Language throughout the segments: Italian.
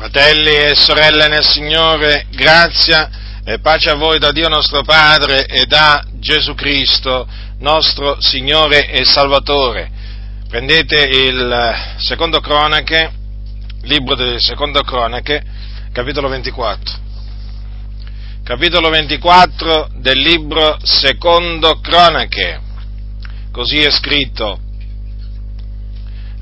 Fratelli e sorelle nel Signore, grazia e pace a voi da Dio nostro Padre e da Gesù Cristo, nostro Signore e Salvatore. Prendete il Secondo Cronache, libro del Secondo Cronache, capitolo 24. Capitolo 24 del libro Secondo Cronache. Così è scritto.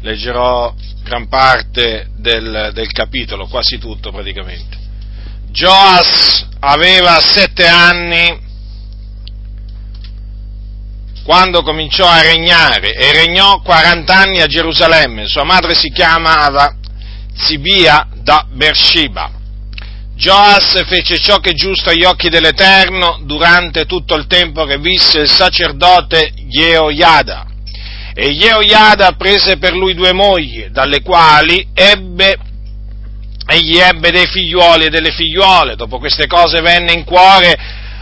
Leggerò gran parte del capitolo, quasi tutto praticamente. Joas aveva 7 anni quando cominciò a regnare e regnò 40 anni a Gerusalemme. Sua madre si chiamava Sibia da Bersiba. Joas fece ciò che è giusto agli occhi dell'Eterno durante tutto il tempo che visse il sacerdote Jehoiada. E Jehoiada prese per lui 2 mogli, dalle quali egli ebbe dei figliuoli e delle figliuole. Dopo queste cose venne in cuore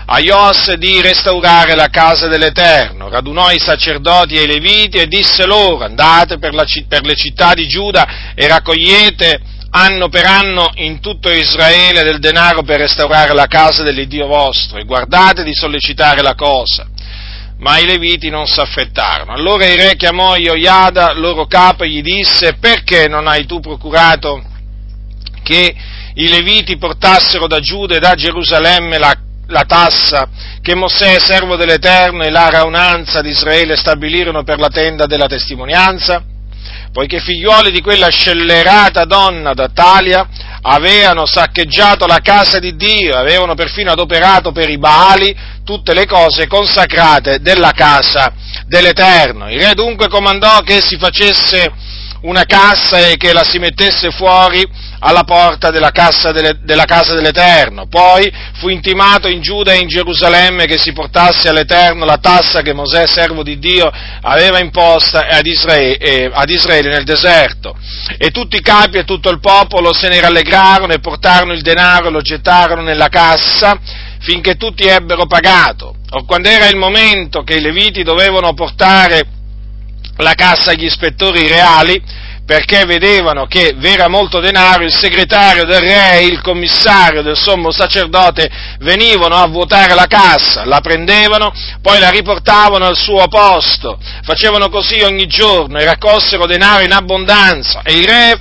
a Joas di restaurare la casa dell'Eterno. Radunò i sacerdoti e i leviti e disse loro: andate per le città di Giuda e raccogliete anno per anno in tutto Israele del denaro per restaurare la casa dell'Iddio vostro, e guardate di sollecitare la cosa. Ma i leviti non s'affrettarono. Allora il re chiamò Jehoiada, loro capo, e gli disse: perché non hai tu procurato che i leviti portassero da Giuda e da Gerusalemme la tassa che Mosè, servo dell'Eterno, e la raunanza di Israele stabilirono per la tenda della testimonianza? Poiché figliuoli di quella scellerata donna d'Atalia avevano saccheggiato la casa di Dio, avevano perfino adoperato per i Baali tutte le cose consacrate della casa dell'Eterno. Il re dunque comandò che si facesse una cassa e che la si mettesse fuori alla porta della casa dell'Eterno. Poi fu intimato in Giuda e in Gerusalemme che si portasse all'Eterno la tassa che Mosè, servo di Dio, aveva imposta ad Israele nel deserto. E tutti i capi e tutto il popolo se ne rallegrarono e portarono il denaro e lo gettarono nella cassa finché tutti ebbero pagato. O quando era il momento che i leviti dovevano portare la cassa agli ispettori reali, perché vedevano che v'era molto denaro, il segretario del re e il commissario del sommo sacerdote venivano a vuotare la cassa, la prendevano, poi la riportavano al suo posto. Facevano così ogni giorno e raccolsero denaro in abbondanza, e il re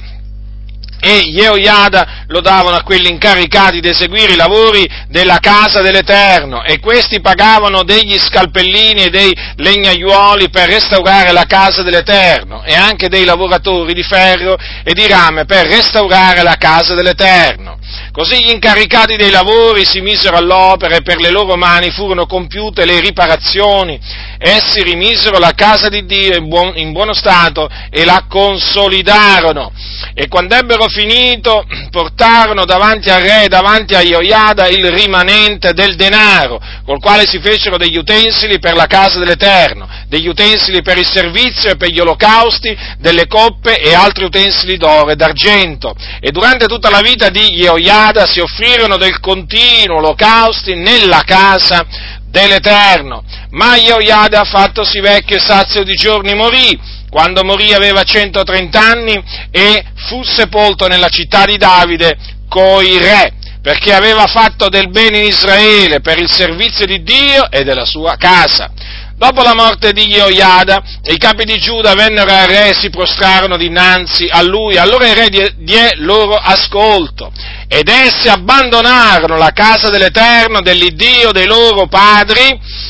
e Jehoiada lo davano a quelli incaricati di eseguire i lavori della casa dell'Eterno, e questi pagavano degli scalpellini e dei legnaiuoli per restaurare la casa dell'Eterno, e anche dei lavoratori di ferro e di rame per restaurare la casa dell'Eterno. Così gli incaricati dei lavori si misero all'opera, e per le loro mani furono compiute le riparazioni. Essi rimisero la casa di Dio in buono stato e la consolidarono. E quando ebbero finito, portarono davanti al re e davanti a Jehoiada il rimanente del denaro, col quale si fecero degli utensili per la casa dell'Eterno, degli utensili per il servizio e per gli olocausti, delle coppe e altri utensili d'oro e d'argento. E durante tutta la vita di Jehoiada si offrirono del continuo olocausti nella casa dell'Eterno. Ma Jehoiada, fattosi vecchio e sazio di giorni, morì. Quando morì aveva 130 anni e fu sepolto nella città di Davide coi re, perché aveva fatto del bene in Israele per il servizio di Dio e della sua casa. Dopo la morte di Jehoiada, i capi di Giuda vennero al re e si prostrarono dinanzi a lui. Allora il re diè loro ascolto, ed essi abbandonarono la casa dell'Eterno, dell'Iddio dei loro padri,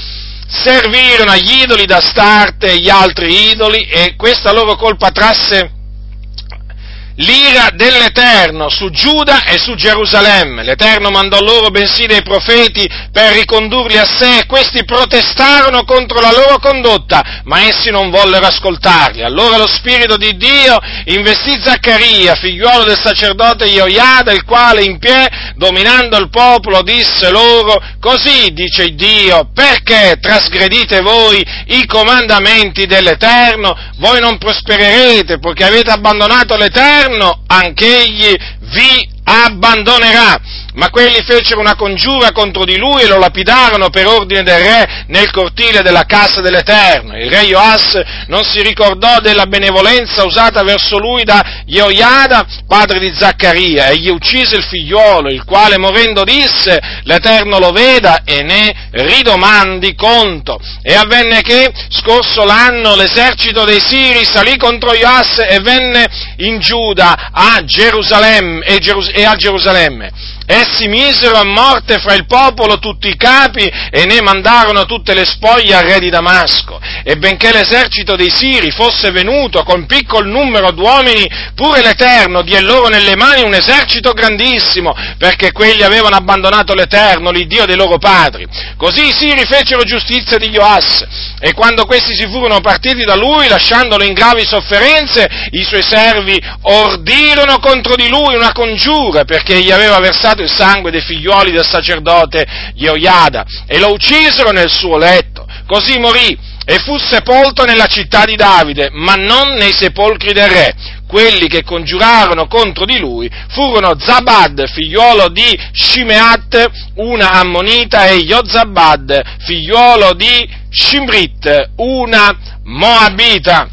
servirono agli idoli d'Astarte e gli altri idoli, e questa loro colpa trasse l'ira dell'Eterno su Giuda e su Gerusalemme. L'Eterno mandò loro bensì dei profeti per ricondurli a sé, e questi protestarono contro la loro condotta, ma essi non vollero ascoltarli. Allora lo Spirito di Dio investì Zaccaria, figliuolo del sacerdote Jehoiada, il quale in piè, dominando il popolo, disse loro: così dice Dio, perché trasgredite voi i comandamenti dell'Eterno? Voi non prospererete, perché avete abbandonato l'Eterno, anch'egli vi abbandonerà. Ma quelli fecero una congiura contro di lui e lo lapidarono per ordine del re nel cortile della casa dell'Eterno. Il re Joas non si ricordò della benevolenza usata verso lui da Jehoiada, padre di Zaccaria, e gli uccise il figliuolo, il quale morendo disse: l'Eterno lo veda e ne ridomandi conto. E avvenne che, scorso l'anno, l'esercito dei Siri salì contro Joas e venne in Giuda a Gerusalemme. Essi misero a morte fra il popolo tutti i capi e ne mandarono tutte le spoglie al re di Damasco. E benché l'esercito dei Siri fosse venuto con piccol numero d'uomini, pure l'Eterno diè loro nelle mani un esercito grandissimo, perché quelli avevano abbandonato l'Eterno, l'Iddio dei loro padri. Così i Siri fecero giustizia di Joas, e quando questi si furono partiti da lui, lasciandolo in gravi sofferenze, i suoi servi ordirono contro di lui una congiura, perché gli aveva versato il sangue dei figlioli del sacerdote Jehoiada, e lo uccisero nel suo letto. Così morì e fu sepolto nella città di Davide, ma non nei sepolcri del re. Quelli che congiurarono contro di lui furono Zabad, figliuolo di Shimeat, una ammonita, e Yozabad, figliuolo di Shimrit, una moabita.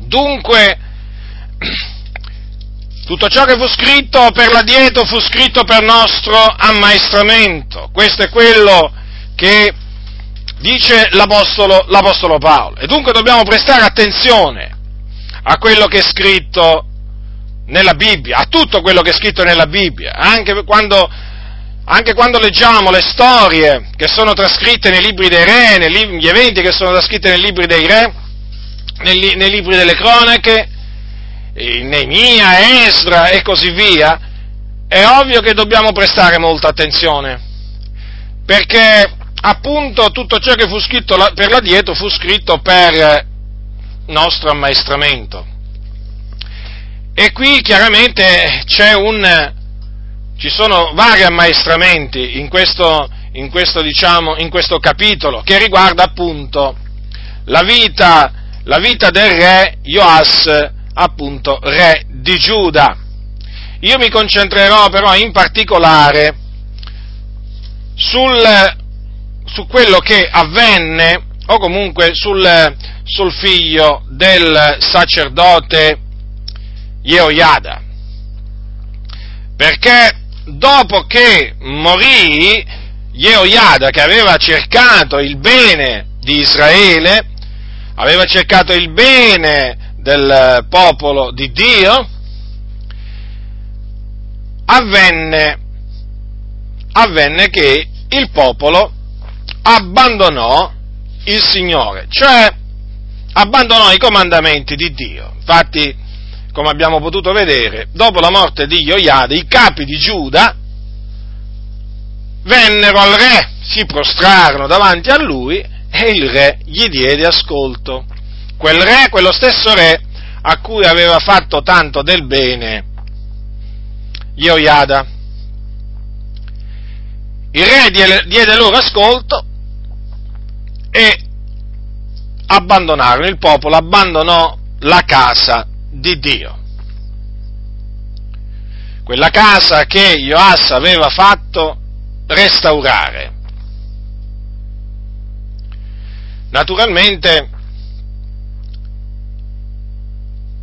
Dunque, tutto ciò che fu scritto per l'adieto fu scritto per nostro ammaestramento. Questo è quello che dice l'Apostolo Paolo. E dunque dobbiamo prestare attenzione a quello che è scritto nella Bibbia, a tutto quello che è scritto nella Bibbia, anche quando leggiamo le storie che sono trascritte nei libri dei re, gli eventi che sono trascritti nei libri dei re, nei libri delle cronache, Neemia, Esdra e così via, è ovvio che dobbiamo prestare molta attenzione, perché appunto tutto ciò che fu scritto per l'adieto fu scritto per nostro ammaestramento. E qui chiaramente ci sono vari ammaestramenti in questo capitolo, che riguarda appunto la vita del re Joas, appunto re di Giuda. Io mi concentrerò però in particolare su quello che avvenne, o comunque sul figlio del sacerdote Jehoiada, perché dopo che morì Jehoiada, che aveva cercato il bene di Israele, aveva cercato il bene del popolo di Dio, avvenne che il popolo abbandonò il Signore, cioè abbandonò i comandamenti di Dio. Infatti, come abbiamo potuto vedere, dopo la morte di Jehoiada, i capi di Giuda vennero al re, si prostrarono davanti a lui e il re gli diede ascolto. Quel re, quello stesso re a cui aveva fatto tanto del bene Jehoiada. Il re diede loro ascolto e abbandonarono, il popolo abbandonò la casa di Dio. Quella casa che Joas aveva fatto restaurare. Naturalmente,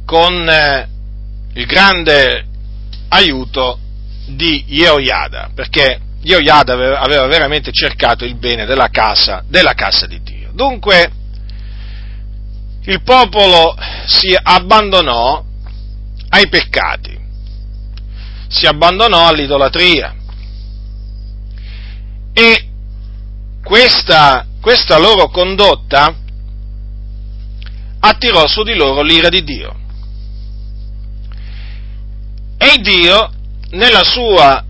con il grande aiuto di Jehoiada, perché Jehoiada aveva veramente cercato il bene della casa di Dio. Dunque, il popolo si abbandonò ai peccati, si abbandonò all'idolatria, e questa loro condotta attirò su di loro l'ira di Dio. E Dio, nella sua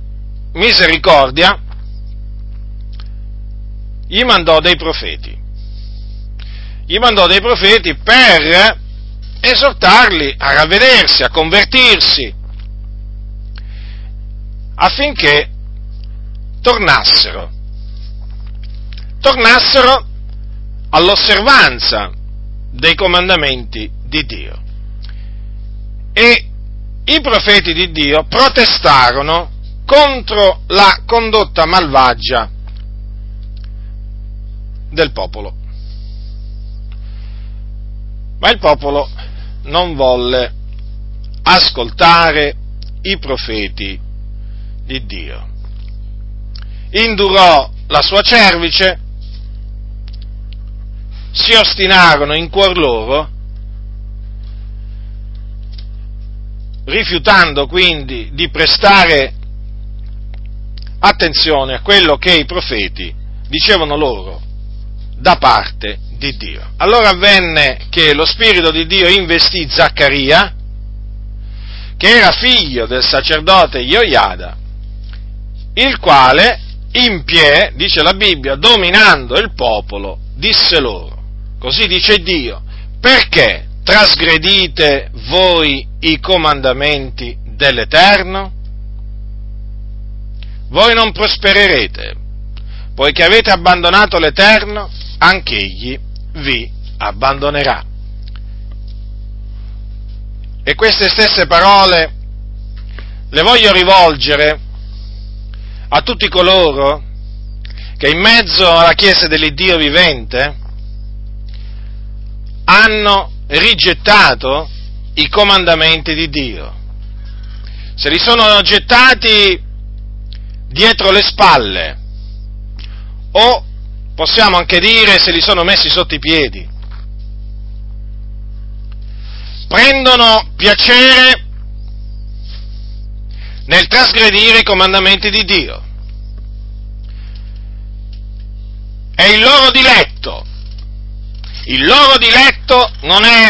misericordia, gli mandò dei profeti per esortarli a ravvedersi, a convertirsi, affinché tornassero all'osservanza dei comandamenti di Dio. E i profeti di Dio protestarono contro la condotta malvagia del popolo. Ma il popolo non volle ascoltare i profeti di Dio. Indurò la sua cervice, si ostinarono in cuor loro, rifiutando quindi di prestare attenzione a quello che i profeti dicevano loro da parte di Dio. Allora avvenne che lo Spirito di Dio investì Zaccaria, che era figlio del sacerdote Joiada, il quale in piè, dice la Bibbia, dominando il popolo, disse loro: così dice Dio, perché trasgredite voi i comandamenti dell'Eterno? Voi non prospererete, poiché avete abbandonato l'Eterno, anch'egli vi abbandonerà. E queste stesse parole le voglio rivolgere a tutti coloro che in mezzo alla Chiesa dell'Iddio vivente hanno rigettato i comandamenti di Dio, se li sono gettati dietro le spalle, o possiamo anche dire se li sono messi sotto i piedi. Prendono piacere nel trasgredire i comandamenti di Dio. È il loro diletto. Il loro diletto non è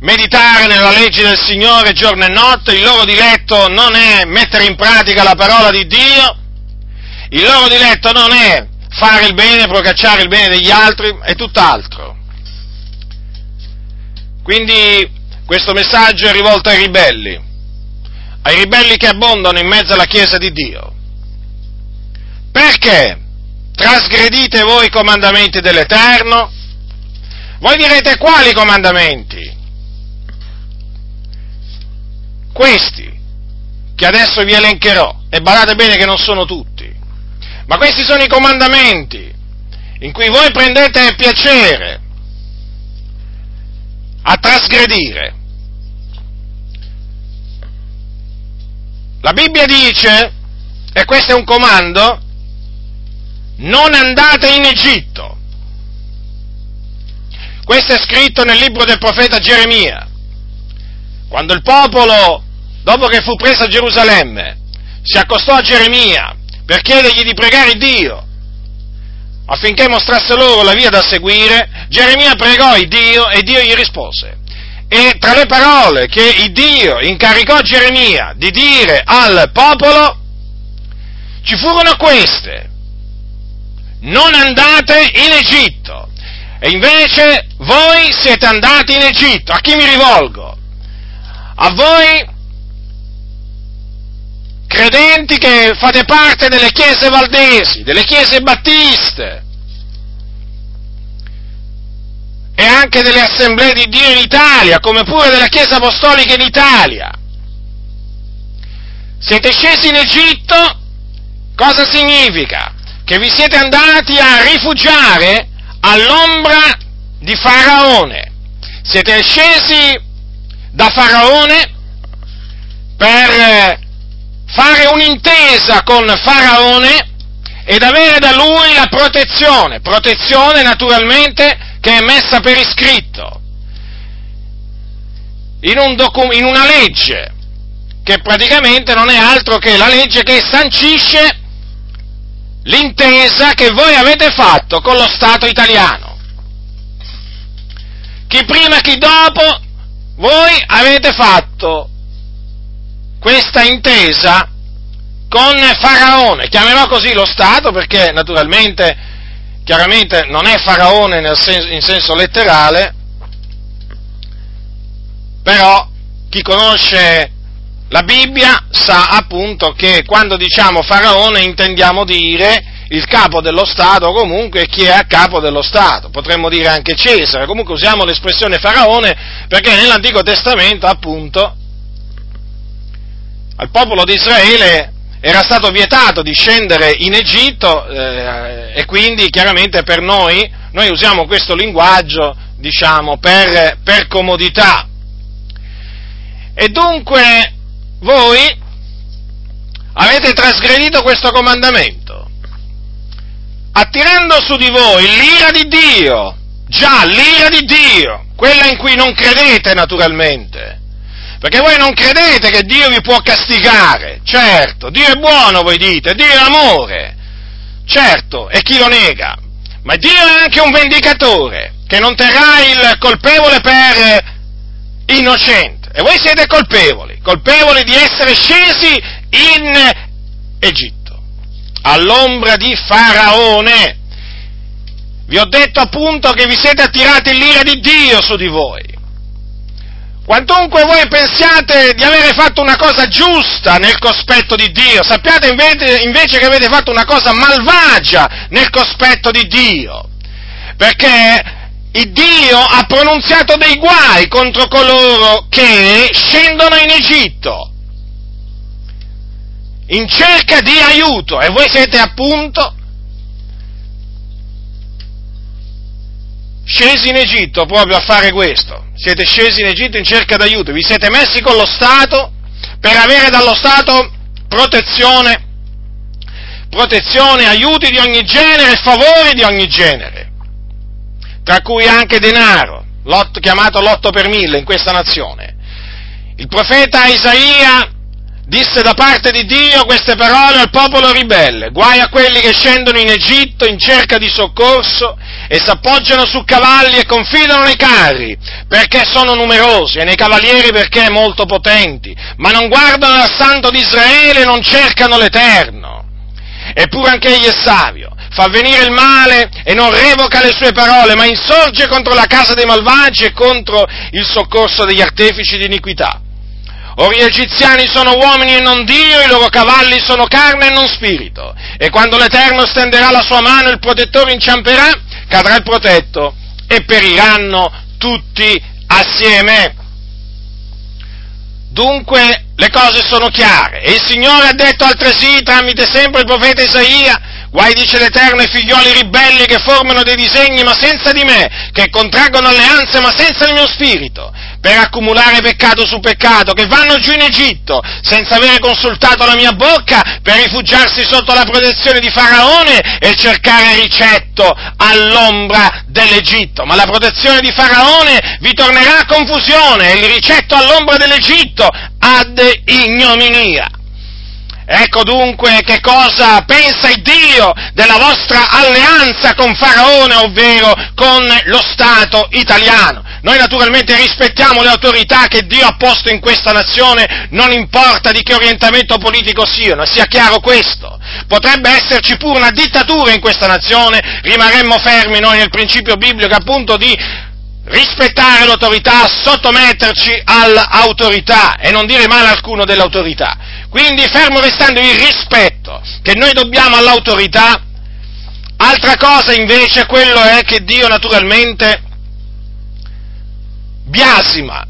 meditare nella legge del Signore giorno e notte, il loro diletto non è mettere in pratica la parola di Dio, il loro diletto non è fare il bene, procacciare il bene degli altri, è tutt'altro. Quindi questo messaggio è rivolto ai ribelli che abbondano in mezzo alla Chiesa di Dio. Perché trasgredite voi i comandamenti dell'Eterno? Voi direte: quali comandamenti? Questi che adesso vi elencherò, e badate bene che non sono tutti, ma questi sono i comandamenti in cui voi prendete piacere a trasgredire. La Bibbia dice, e questo è un comando: non andate in Egitto. Questo è scritto nel libro del profeta Geremia, quando il popolo, dopo che fu preso a Gerusalemme, si accostò a Geremia per chiedergli di pregare Dio affinché mostrasse loro la via da seguire. Geremia pregò Dio e Dio gli rispose. E tra le parole che Dio incaricò Geremia di dire al popolo ci furono queste: non andate in Egitto. E invece voi siete andati in Egitto. A chi mi rivolgo? A voi credenti che fate parte delle chiese valdesi, delle chiese battiste e anche delle assemblee di Dio in Italia, come pure della chiesa apostolica in Italia. Siete scesi in Egitto, cosa significa? Che vi siete andati a rifugiare all'ombra di Faraone. Siete scesi da Faraone per fare un'intesa con Faraone ed avere da lui la protezione, protezione naturalmente che è messa per iscritto in una legge che praticamente non è altro che la legge che sancisce l'intesa che voi avete fatto con lo Stato italiano. Chi prima, chi dopo, voi avete fatto questa intesa con Faraone. Chiamerò così lo Stato perché naturalmente, chiaramente non è Faraone in senso letterale, però chi conosce la Bibbia sa appunto che quando diciamo Faraone intendiamo dire il capo dello Stato, comunque chi è a capo dello Stato, potremmo dire anche Cesare, comunque usiamo l'espressione Faraone perché nell'Antico Testamento appunto al popolo di Israele era stato vietato di scendere in Egitto, e quindi chiaramente per noi usiamo questo linguaggio, diciamo, per comodità. E dunque voi avete trasgredito questo comandamento, attirando su di voi l'ira di Dio, già l'ira di Dio, quella in cui non credete naturalmente, perché voi non credete che Dio vi può castigare, certo, Dio è buono, voi dite, Dio è amore, certo, e chi lo nega, ma Dio è anche un vendicatore, che non terrà il colpevole per innocente, e voi siete colpevoli di essere scesi in Egitto, all'ombra di Faraone. Vi ho detto appunto che vi siete attirati l'ira di Dio su di voi. Quantunque voi pensiate di avere fatto una cosa giusta nel cospetto di Dio, sappiate invece che avete fatto una cosa malvagia nel cospetto di Dio, perché Dio ha pronunziato dei guai contro coloro che scendono in Egitto in cerca di aiuto, e voi siete appunto scesi in Egitto proprio a fare questo, siete scesi in Egitto in cerca di aiuto, vi siete messi con lo Stato per avere dallo Stato protezione, aiuti di ogni genere, favori di ogni genere, tra cui anche denaro, chiamato l'8 per 1000 in questa nazione. Il profeta Isaia disse da parte di Dio queste parole al popolo ribelle: guai a quelli che scendono in Egitto in cerca di soccorso e s'appoggiano su cavalli e confidano nei carri, perché sono numerosi, e nei cavalieri perché molto potenti, ma non guardano al Santo di Israele e non cercano l'Eterno. Eppure anche egli è savio, fa venire il male e non revoca le sue parole, ma insorge contro la casa dei malvagi e contro il soccorso degli artefici di iniquità. Or gli egiziani sono uomini e non Dio, i loro cavalli sono carne e non spirito, e quando l'Eterno stenderà la sua mano, il protettore inciamperà, cadrà il protetto, e periranno tutti assieme. Dunque le cose sono chiare, e il Signore ha detto altresì tramite sempre il profeta Isaia: guai, dice l'Eterno, ai figlioli ribelli che formano dei disegni ma senza di me, che contraggono alleanze ma senza il mio spirito, per accumulare peccato su peccato, che vanno giù in Egitto senza avere consultato la mia bocca, per rifugiarsi sotto la protezione di Faraone e cercare ricetto all'ombra dell'Egitto. Ma la protezione di Faraone vi tornerà a confusione, e il ricetto all'ombra dell'Egitto ad ignominia. Ecco dunque che cosa pensa il Dio della vostra alleanza con Faraone, ovvero con lo Stato italiano. Noi naturalmente rispettiamo le autorità che Dio ha posto in questa nazione, non importa di che orientamento politico siano, sia chiaro questo. Potrebbe esserci pure una dittatura in questa nazione, rimarremmo fermi noi nel principio biblico appunto di rispettare l'autorità, sottometterci all'autorità e non dire male alcuno dell'autorità. Quindi, fermo restando il rispetto che noi dobbiamo all'autorità, altra cosa invece quello è che Dio naturalmente biasima,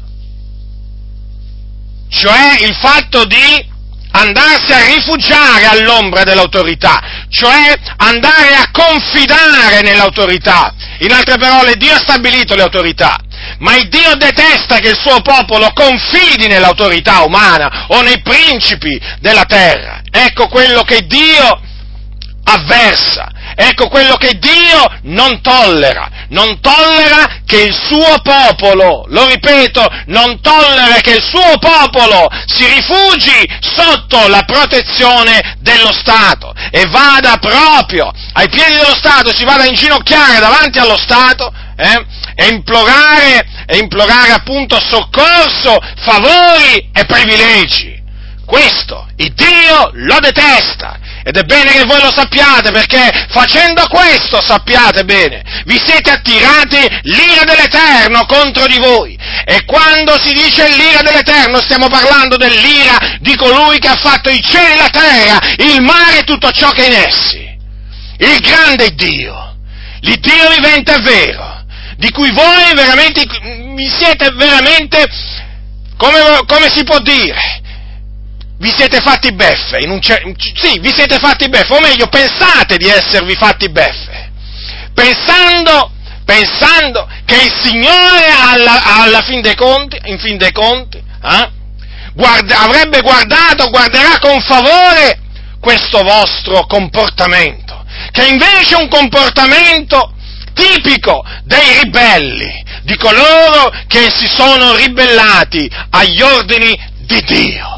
cioè il fatto di andarsi a rifugiare all'ombra dell'autorità, cioè andare a confidare nell'autorità. In altre parole, Dio ha stabilito le autorità, ma il Dio detesta che il suo popolo confidi nell'autorità umana o nei principi della terra. Ecco quello che Dio avversa, ecco quello che Dio non tollera che il suo popolo, lo ripeto, non tollera che il suo popolo si rifugi sotto la protezione dello Stato e vada proprio ai piedi dello Stato, si vada a inginocchiare davanti allo Stato, e implorare appunto soccorso, favori e privilegi. Questo il Dio lo detesta, ed è bene che voi lo sappiate, perché facendo questo, sappiate bene, vi siete attirati l'ira dell'Eterno contro di voi. E quando si dice l'ira dell'Eterno, stiamo parlando dell'ira di colui che ha fatto i cieli e la terra, il mare e tutto ciò che è in essi, il grande Dio, l'Iddio vivente e vero, di cui voi veramente vi siete veramente, come si può dire, vi siete fatti beffe, vi siete fatti beffe, o meglio, pensate di esservi fatti beffe, pensando che il Signore alla fin dei conti, guarderà con favore questo vostro comportamento, che invece è un comportamento tipico dei ribelli, di coloro che si sono ribellati agli ordini di Dio.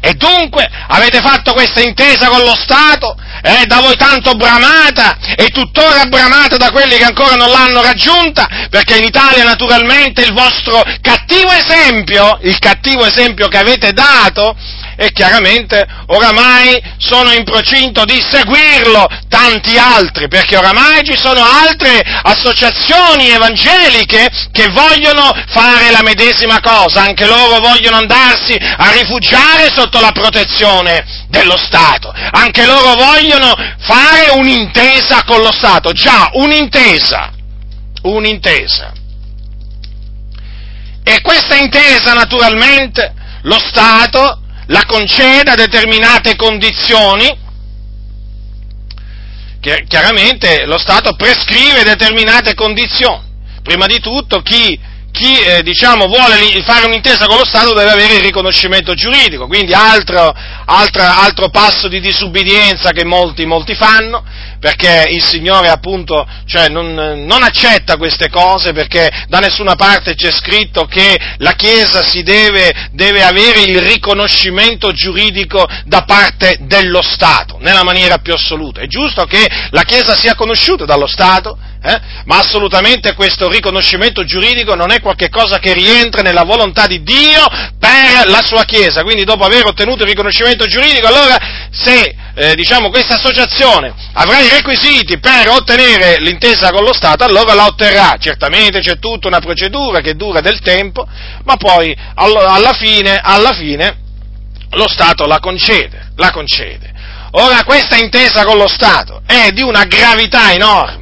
E dunque avete fatto questa intesa con lo Stato, da voi tanto bramata e tuttora bramata da quelli che ancora non l'hanno raggiunta, perché in Italia naturalmente il vostro cattivo esempio che avete dato, e chiaramente oramai sono in procinto di seguirlo tanti altri, perché oramai ci sono altre associazioni evangeliche che vogliono fare la medesima cosa, anche loro vogliono andarsi a rifugiare sotto la protezione dello Stato, anche loro vogliono fare un'intesa con lo Stato, già un'intesa, e questa intesa naturalmente lo Stato la concede a determinate condizioni, che chiaramente lo Stato prescrive determinate condizioni. Prima di tutto chi vuole fare un'intesa con lo Stato deve avere il riconoscimento giuridico, quindi altro passo di disubbidienza che molti fanno, perché il Signore appunto non accetta queste cose, perché da nessuna parte c'è scritto che la Chiesa deve avere il riconoscimento giuridico da parte dello Stato, nella maniera più assoluta. È giusto che la Chiesa sia conosciuta dallo Stato, ma assolutamente questo riconoscimento giuridico non è qualche cosa che rientra nella volontà di Dio per la sua Chiesa. Quindi dopo aver ottenuto il riconoscimento giuridico, allora se questa associazione avrà i requisiti per ottenere l'intesa con lo Stato, allora la otterrà. Certamente c'è tutta una procedura che dura del tempo, ma poi alla fine lo Stato la concede. Ora, questa intesa con lo Stato è di una gravità enorme.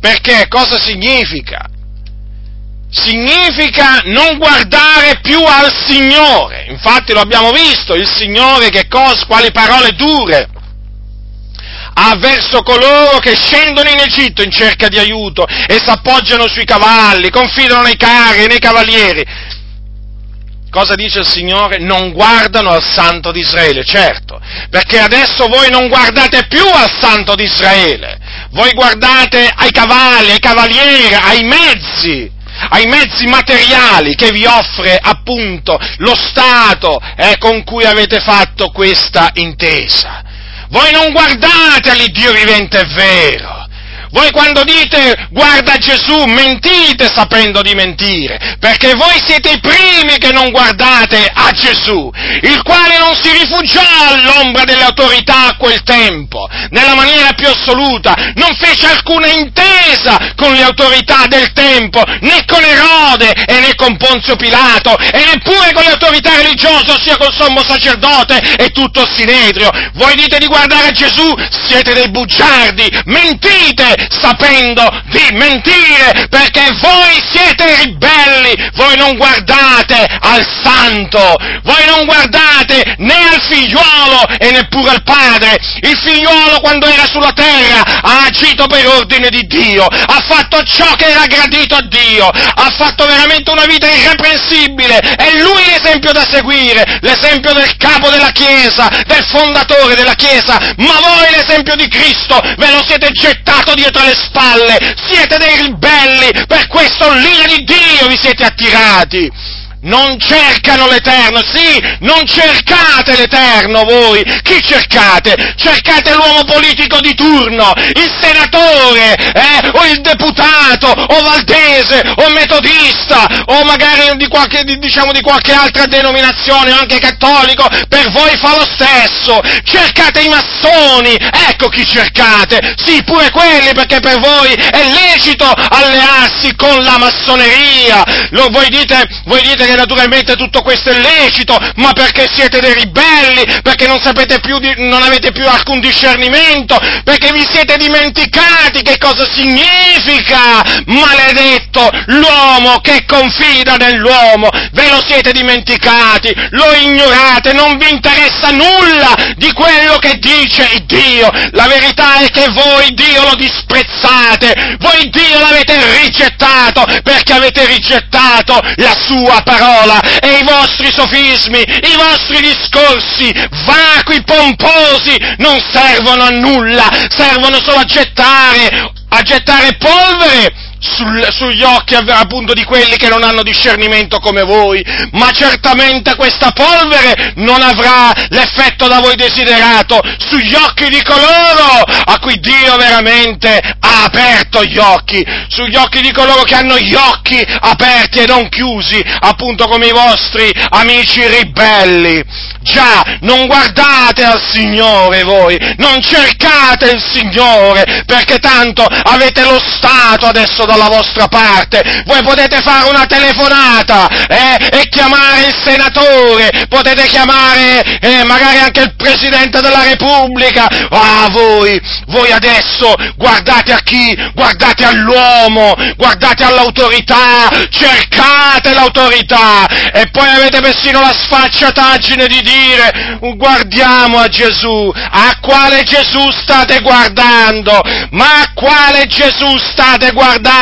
Perché cosa significa? Significa non guardare più al Signore. Infatti lo abbiamo visto, il Signore quali parole dure ha verso coloro che scendono in Egitto in cerca di aiuto e s'appoggiano sui cavalli, confidano nei carri, nei cavalieri. Cosa dice il Signore? Non guardano al Santo di Israele, certo, perché adesso voi non guardate più al Santo di Israele, voi guardate ai cavalli, ai cavalieri, ai mezzi materiali che vi offre appunto lo Stato con cui avete fatto questa intesa. Voi non guardate all'Iddio vivente, è vero. Voi quando dite guarda Gesù mentite sapendo di mentire, perché voi siete i primi che non guardate a Gesù, il quale non si rifugiò all'ombra delle autorità a quel tempo, nella maniera più assoluta, non fece alcuna intesa con le autorità del tempo, né con Erode e né con Ponzio Pilato, e neppure con le autorità religiose, ossia col sommo sacerdote e tutto il Sinedrio. Voi dite di guardare a Gesù, siete dei bugiardi, mentite sapendo di mentire, perché voi siete ribelli, voi non guardate al Santo, voi non guardate né al figliuolo e neppure al padre. Il figliuolo quando era sulla terra ha agito per ordine di Dio, ha fatto ciò che era gradito a Dio, ha fatto veramente una vita irreprensibile, è lui l'esempio da seguire, l'esempio del capo della Chiesa, del fondatore della Chiesa, ma voi l'esempio di Cristo ve lo siete gettato dietro le spalle, siete dei ribelli, per questo l'ira di Dio vi siete attirati. Non cercano l'Eterno, sì, non cercate l'Eterno voi, chi cercate? Cercate l'uomo politico di turno, il senatore, o il deputato, o valdese, o metodista, o magari di qualche altra denominazione, anche cattolico, per voi fa lo stesso. Cercate i massoni, ecco chi cercate, sì, pure quelli, perché per voi è lecito allearsi con la massoneria. Voi dite che naturalmente tutto questo è lecito, ma perché siete dei ribelli, perché non sapete più, non avete più alcun discernimento, perché vi siete dimenticati che cosa significa, maledetto l'uomo che confida nell'uomo, ve lo siete dimenticati, lo ignorate, non vi interessa nulla di quello che dice Dio, la verità è che voi Dio lo disprezzate, voi Dio l'avete rigettato, perché avete rigettato la sua parola, e i vostri sofismi, i vostri discorsi vacui, pomposi, non servono a nulla, servono solo a gettare polvere sugli occhi appunto di quelli che non hanno discernimento come voi, ma certamente questa polvere non avrà l'effetto da voi desiderato sugli occhi di coloro a cui Dio veramente ha aperto gli occhi, sugli occhi di coloro che hanno gli occhi aperti e non chiusi, appunto come i vostri amici ribelli. Già, non guardate al Signore voi, non cercate il Signore, perché tanto avete lo Stato adesso dalla vostra parte, voi potete fare una telefonata e chiamare il senatore, potete chiamare magari anche il Presidente della Repubblica, voi adesso guardate a chi? Guardate all'uomo, guardate all'autorità, cercate l'autorità, e poi avete persino la sfacciataggine di dire guardiamo a Gesù. A quale Gesù state guardando? Ma a quale Gesù state guardando?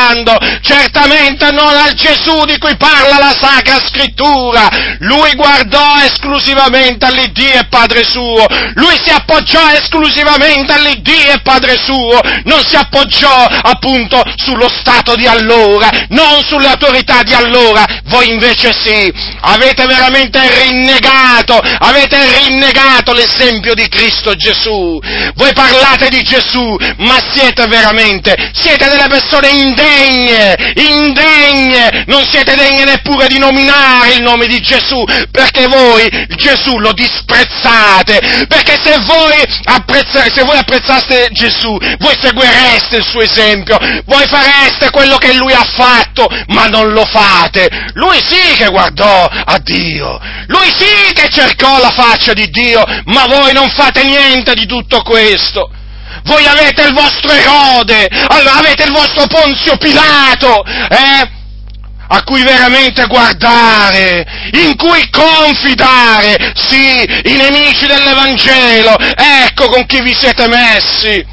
Certamente non al Gesù di cui parla la Sacra Scrittura. Lui guardò esclusivamente all'Iddio e Padre suo, lui si appoggiò esclusivamente all'Iddio e Padre suo, non si appoggiò appunto sullo Stato di allora, non sulle autorità di allora. Voi invece sì, avete veramente rinnegato l'esempio di Cristo Gesù. Voi parlate di Gesù, ma siete delle persone indegne, non siete degne neppure di nominare il nome di Gesù, perché voi Gesù lo disprezzate, perché se voi apprezzaste Gesù, voi seguireste il suo esempio, voi fareste quello che lui ha fatto, ma non lo fate. Lui sì che guardò a Dio, lui sì che cercò la faccia di Dio, ma voi non fate niente di tutto questo. Voi avete il vostro Erode, allora avete il vostro Ponzio Pilato, a cui veramente guardare, in cui confidare, sì, i nemici dell'Evangelo, ecco con chi vi siete messi,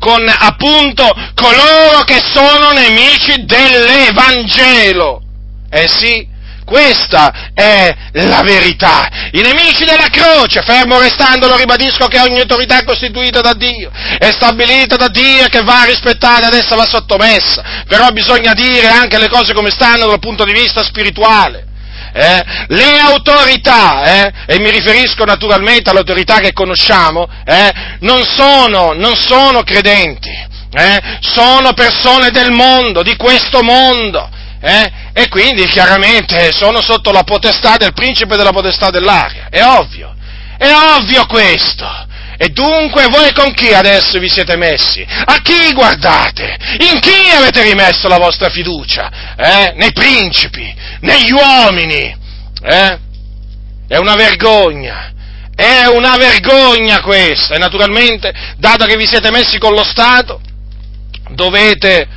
con appunto coloro che sono nemici dell'Evangelo, sì. Questa è la verità. I nemici della croce, fermo restando, lo ribadisco che ogni autorità è costituita da Dio, è stabilita da Dio che va rispettata, ad essa va sottomessa, però bisogna dire anche le cose come stanno dal punto di vista spirituale. Le autorità, e mi riferisco naturalmente all'autorità che conosciamo, non sono credenti, sono persone del mondo, di questo mondo. E quindi chiaramente sono sotto la potestà del principe della potestà dell'aria, è ovvio questo, e dunque voi con chi adesso vi siete messi? A chi guardate? In chi avete rimesso la vostra fiducia? Nei principi, negli uomini? È una vergogna questa, e naturalmente, dato che vi siete messi con lo Stato, dovete,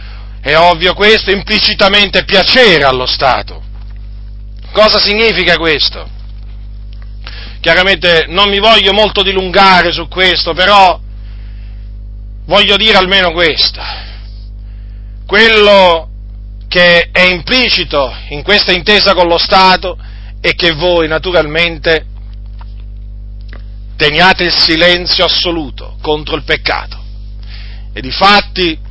è ovvio questo, implicitamente piacere allo Stato. Cosa significa questo? Chiaramente non mi voglio molto dilungare su questo, però voglio dire almeno questo. Quello che è implicito in questa intesa con lo Stato è che voi naturalmente teniate il silenzio assoluto contro il peccato. E difatti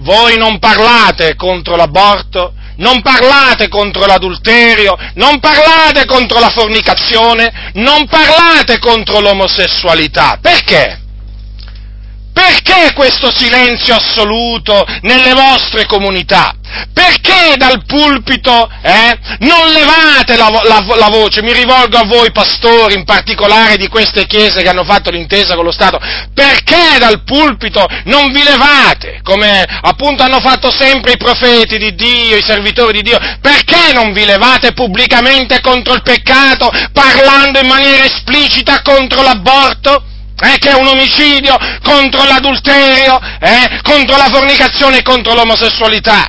voi non parlate contro l'aborto, non parlate contro l'adulterio, non parlate contro la fornicazione, non parlate contro l'omosessualità. Perché? Perché questo silenzio assoluto nelle vostre comunità? Perché dal pulpito non levate la voce? Mi rivolgo a voi pastori, in particolare di queste chiese che hanno fatto l'intesa con lo Stato. Perché dal pulpito non vi levate, come appunto hanno fatto sempre i profeti di Dio, i servitori di Dio? Perché non vi levate pubblicamente contro il peccato, parlando in maniera esplicita contro l'aborto? Che è un omicidio, contro l'adulterio, contro la fornicazione e contro l'omosessualità,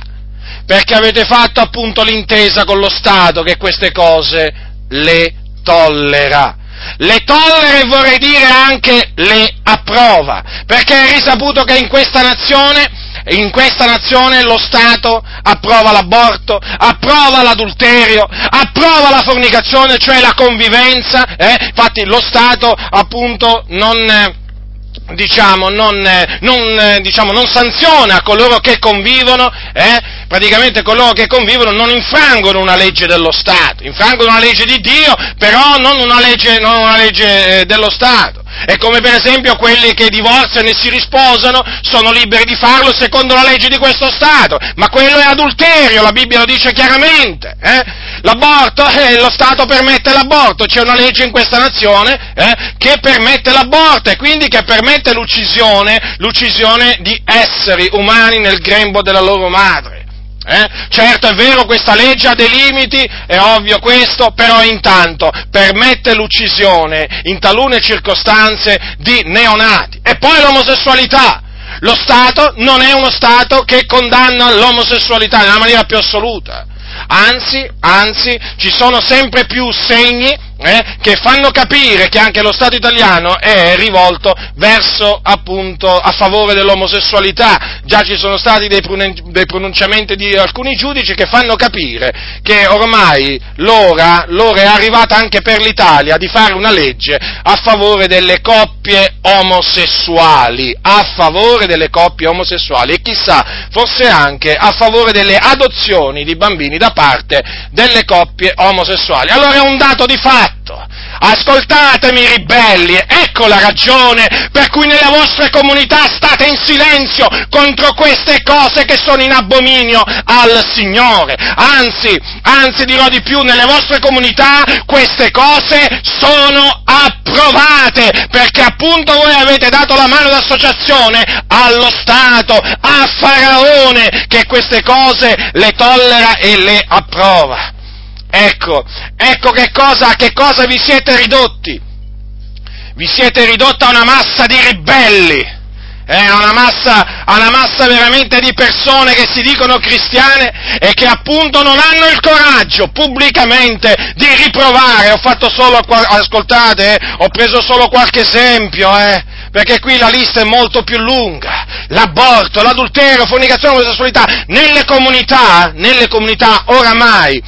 perché avete fatto appunto l'intesa con lo Stato che queste cose le tollera e vorrei dire anche le approva, perché è risaputo che in questa nazione lo Stato approva l'aborto, approva l'adulterio, approva la fornicazione, cioè la convivenza, infatti lo Stato appunto non sanziona coloro che convivono, praticamente coloro che convivono non infrangono una legge dello Stato, infrangono una legge di Dio, però non una legge dello Stato. È come per esempio quelli che divorziano e si risposano, sono liberi di farlo secondo la legge di questo Stato, ma quello è adulterio, la Bibbia lo dice chiaramente, L'aborto, lo Stato permette l'aborto, c'è una legge in questa nazione che permette l'aborto e quindi che permette l'uccisione di esseri umani nel grembo della loro madre. Certo è vero, questa legge ha dei limiti, è ovvio questo, però intanto permette l'uccisione in talune circostanze di neonati. E poi l'omosessualità. Lo Stato non è uno Stato che condanna l'omosessualità nella maniera più assoluta. Anzi, ci sono sempre più segni che fanno capire che anche lo Stato italiano è rivolto verso, appunto, a favore dell'omosessualità. Già ci sono stati dei pronunciamenti di alcuni giudici che fanno capire che ormai l'ora è arrivata anche per l'Italia di fare una legge a favore delle coppie omosessuali e chissà, forse anche a favore delle adozioni di bambini da parte delle coppie omosessuali. Allora è un dato di fatto. Ascoltatemi ribelli, ecco la ragione per cui nelle vostre comunità state in silenzio contro queste cose che sono in abominio al Signore. Anzi dirò di più, nelle vostre comunità queste cose sono approvate, perché appunto voi avete dato la mano d'associazione allo Stato, a Faraone, che queste cose le tollera e le approva. Ecco che cosa vi siete ridotti. Vi siete ridotti a una massa di ribelli, a una massa veramente di persone che si dicono cristiane e che appunto non hanno il coraggio pubblicamente di riprovare. Ho preso solo qualche esempio, perché qui la lista è molto più lunga: l'aborto, l'adulterio, fornicazione, omosessualità. Nelle comunità oramai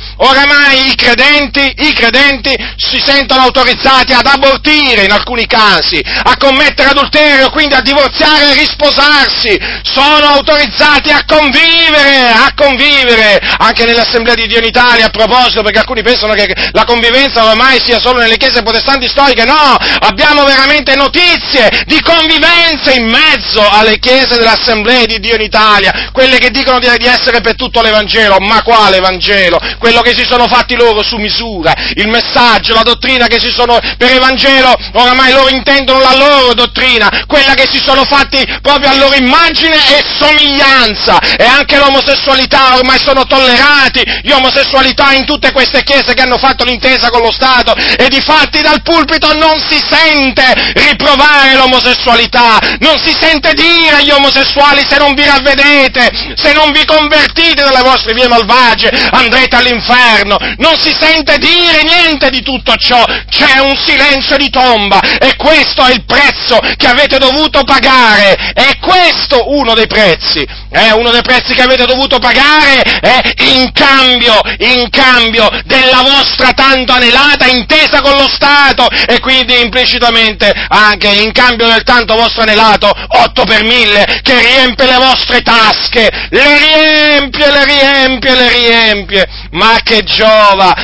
i credenti si sentono autorizzati ad abortire in alcuni casi, a commettere adulterio, quindi a divorziare e risposarsi, sono autorizzati a convivere, anche nell'Assemblea di Dio in Italia, a proposito, perché alcuni pensano che la convivenza oramai sia solo nelle chiese protestanti storiche. No, abbiamo veramente notizie di convivenza in mezzo alle chiese dell'Assemblea di Dio in Italia, quelle che dicono di essere per tutto l'Evangelo. Ma quale Evangelo? Quello che si sono fatti loro su misura, il messaggio, la dottrina che si sono, per Evangelo oramai loro intendono la loro dottrina, quella che si sono fatti proprio a loro immagine e somiglianza. E anche l'omosessualità ormai sono tollerati, gli omosessualità in tutte queste chiese che hanno fatto l'intesa con lo Stato, e difatti dal pulpito non si sente riprovare l'omosessualità, non si sente dire agli omosessuali: se non vi ravvedete, se non vi convertite dalle vostre vie malvagie, andrete all'inferno. Non si sente dire niente di tutto ciò, c'è un silenzio di tomba e questo è il prezzo che avete dovuto pagare, è questo uno dei prezzi uno dei prezzi che avete dovuto pagare in cambio della vostra tanto anelata intesa con lo Stato, e quindi implicitamente anche in cambio del tanto vostro anelato 8 per 1000 che riempie le vostre tasche, le riempie, ma che giova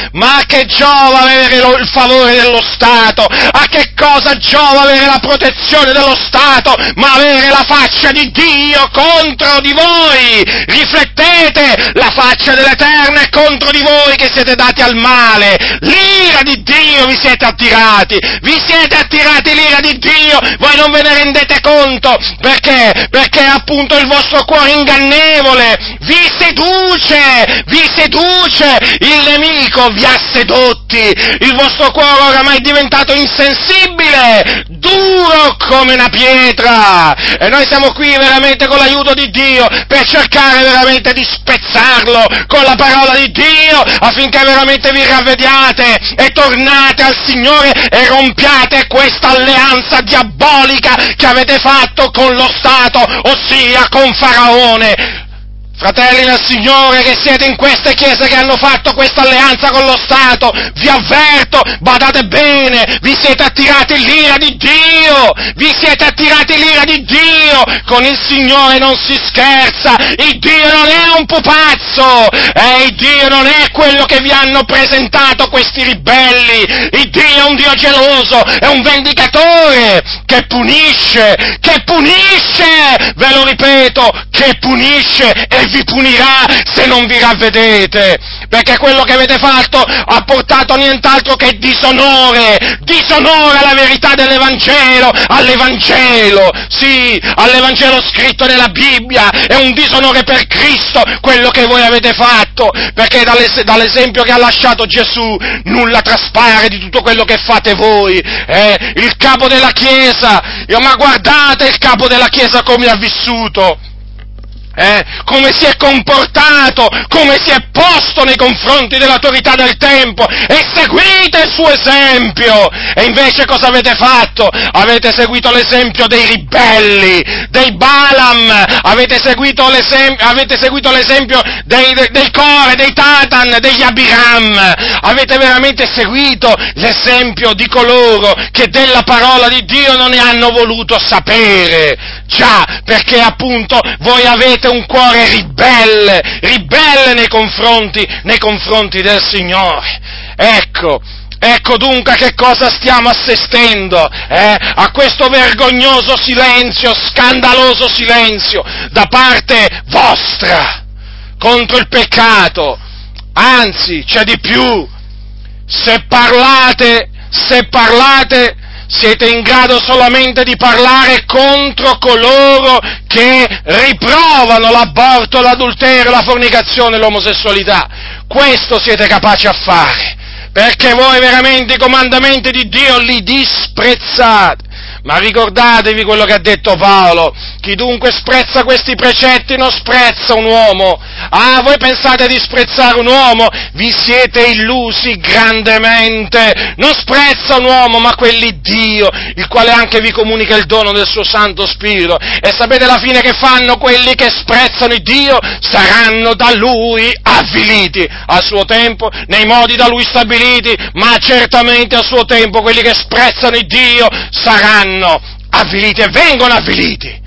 avere il favore dello Stato, a che cosa giova avere la protezione dello Stato, ma avere la faccia di Dio contro di voi? Riflettete, la faccia dell'Eterno è contro di voi che siete dati al male, l'ira di Dio vi siete attirati l'ira di Dio, voi non ve ne rendete conto, perché appunto il vostro cuore ingannevole vi seduce, il nemico vi ha sedotti, il vostro cuore oramai è diventato insensibile, duro come una pietra, e noi siamo qui veramente con l'aiuto di Dio per cercare veramente di spezzarlo con la parola di Dio, affinché veramente vi ravvediate e tornate al Signore e rompiate questa alleanza diabolica che avete fatto con lo Stato, ossia con Faraone. Fratelli nel Signore che siete in queste chiese che hanno fatto questa alleanza con lo Stato, vi avverto, badate bene, vi siete attirati l'ira di Dio, con il Signore non si scherza, il Dio non è un pupazzo, il Dio non è quello che vi hanno presentato questi ribelli, il Dio è un Dio geloso, è un vendicatore che punisce, ve lo ripeto, che punisce e vi punirà se non vi ravvedete, perché quello che avete fatto ha portato nient'altro che disonore alla verità dell'Evangelo, all'Evangelo scritto nella Bibbia, è un disonore per Cristo quello che voi avete fatto, perché dall'esempio che ha lasciato Gesù nulla traspare di tutto quello che fate voi, il capo della Chiesa, ma guardate il capo della Chiesa come ha vissuto, come si è comportato, come si è posto nei confronti dell'autorità del tempo, e seguite il suo esempio. E invece cosa avete fatto? Avete seguito l'esempio dei ribelli, dei Balaam, avete seguito l'esempio dei Core, dei Tatan, degli Abiram, avete veramente seguito l'esempio di coloro che della parola di Dio non ne hanno voluto sapere, già, perché appunto voi avete un cuore ribelle nei confronti del Signore. Ecco dunque che cosa stiamo assistendo, a questo vergognoso silenzio, scandaloso silenzio da parte vostra contro il peccato. Anzi, c'è di più, se parlate siete in grado solamente di parlare contro coloro che riprovano l'aborto, l'adulterio, la fornicazione, l'omosessualità. Questo siete capaci a fare, perché voi veramente i comandamenti di Dio li disprezzate. Ma ricordatevi quello che ha detto Paolo: chi dunque sprezza questi precetti non sprezza un uomo. Ah, voi pensate di sprezzare un uomo? Vi siete illusi grandemente. Non sprezza un uomo, ma quell'Iddio, il quale anche vi comunica il dono del suo Santo Spirito. E sapete la fine che fanno quelli che sprezzano Iddio? Saranno da Lui avviliti, al suo tempo, nei modi da Lui stabiliti, ma certamente al suo tempo quelli che sprezzano Iddio saranno avviliti e vengono avviliti.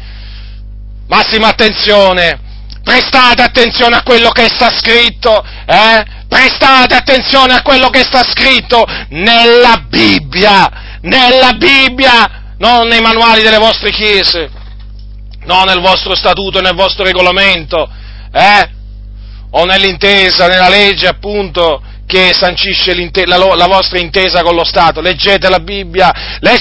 Massima attenzione, prestate attenzione a quello che sta scritto, prestate attenzione a quello che sta scritto nella Bibbia, non nei manuali delle vostre chiese, non nel vostro statuto, nel vostro regolamento, o nell'intesa, nella legge appunto che sancisce la vostra intesa con lo Stato. Leggete la Bibbia e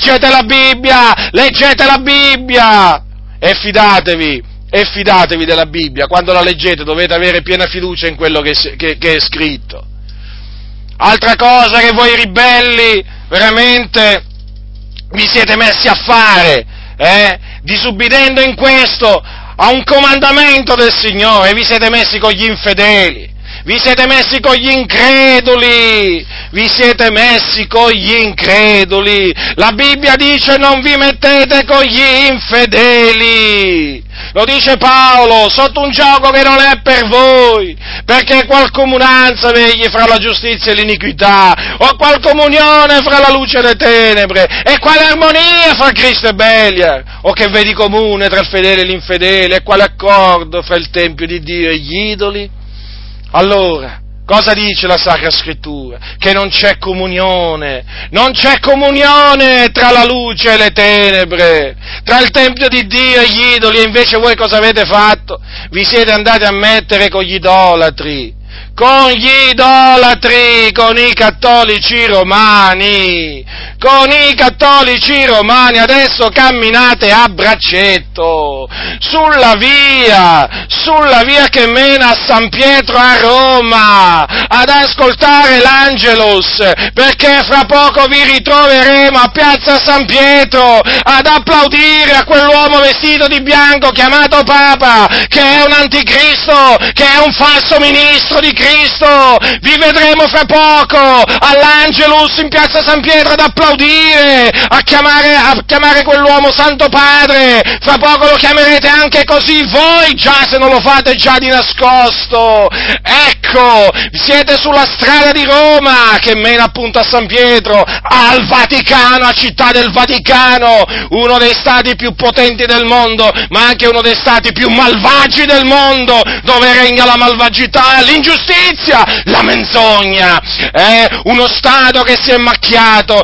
fidatevi della Bibbia. Quando la leggete dovete avere piena fiducia in quello che è scritto. Altra cosa che voi ribelli veramente vi siete messi a fare, disubbidendo in questo a un comandamento del Signore, vi siete messi con gli infedeli. Vi siete messi con gli increduli! Vi siete messi con gli increduli! La Bibbia dice non vi mettete con gli infedeli! Lo dice Paolo, sotto un giogo che non è per voi, perché qual comunanza vegli fra la giustizia e l'iniquità, o qual comunione fra la luce e le tenebre, e quale armonia fra Cristo e Belia, o che vedi comune tra il fedele e l'infedele, e quale accordo fra il tempio di Dio e gli idoli? Allora, cosa dice la Sacra Scrittura? Che non c'è comunione tra la luce e le tenebre, tra il Tempio di Dio e gli idoli, e invece voi cosa avete fatto? Vi siete andati a mettere con gli idolatri, con i cattolici romani, adesso camminate a braccetto, sulla via che mena a San Pietro a Roma, ad ascoltare l'Angelus, perché fra poco vi ritroveremo a Piazza San Pietro, ad applaudire a quell'uomo vestito di bianco chiamato Papa, che è un anticristo, che è un falso ministro di Cristo. Vi vedremo fra poco all'Angelus in Piazza San Pietro ad applaudire, a chiamare quell'uomo Santo Padre. Fra poco lo chiamerete anche così voi, già se non lo fate già di nascosto. Ecco, siete sulla strada di Roma che mena appunto a San Pietro, al Vaticano, a Città del Vaticano, uno dei stati più potenti del mondo, ma anche uno dei stati più malvagi del mondo, dove regna la malvagità, l'ingiustizia, la menzogna. Uno stato che si è macchiato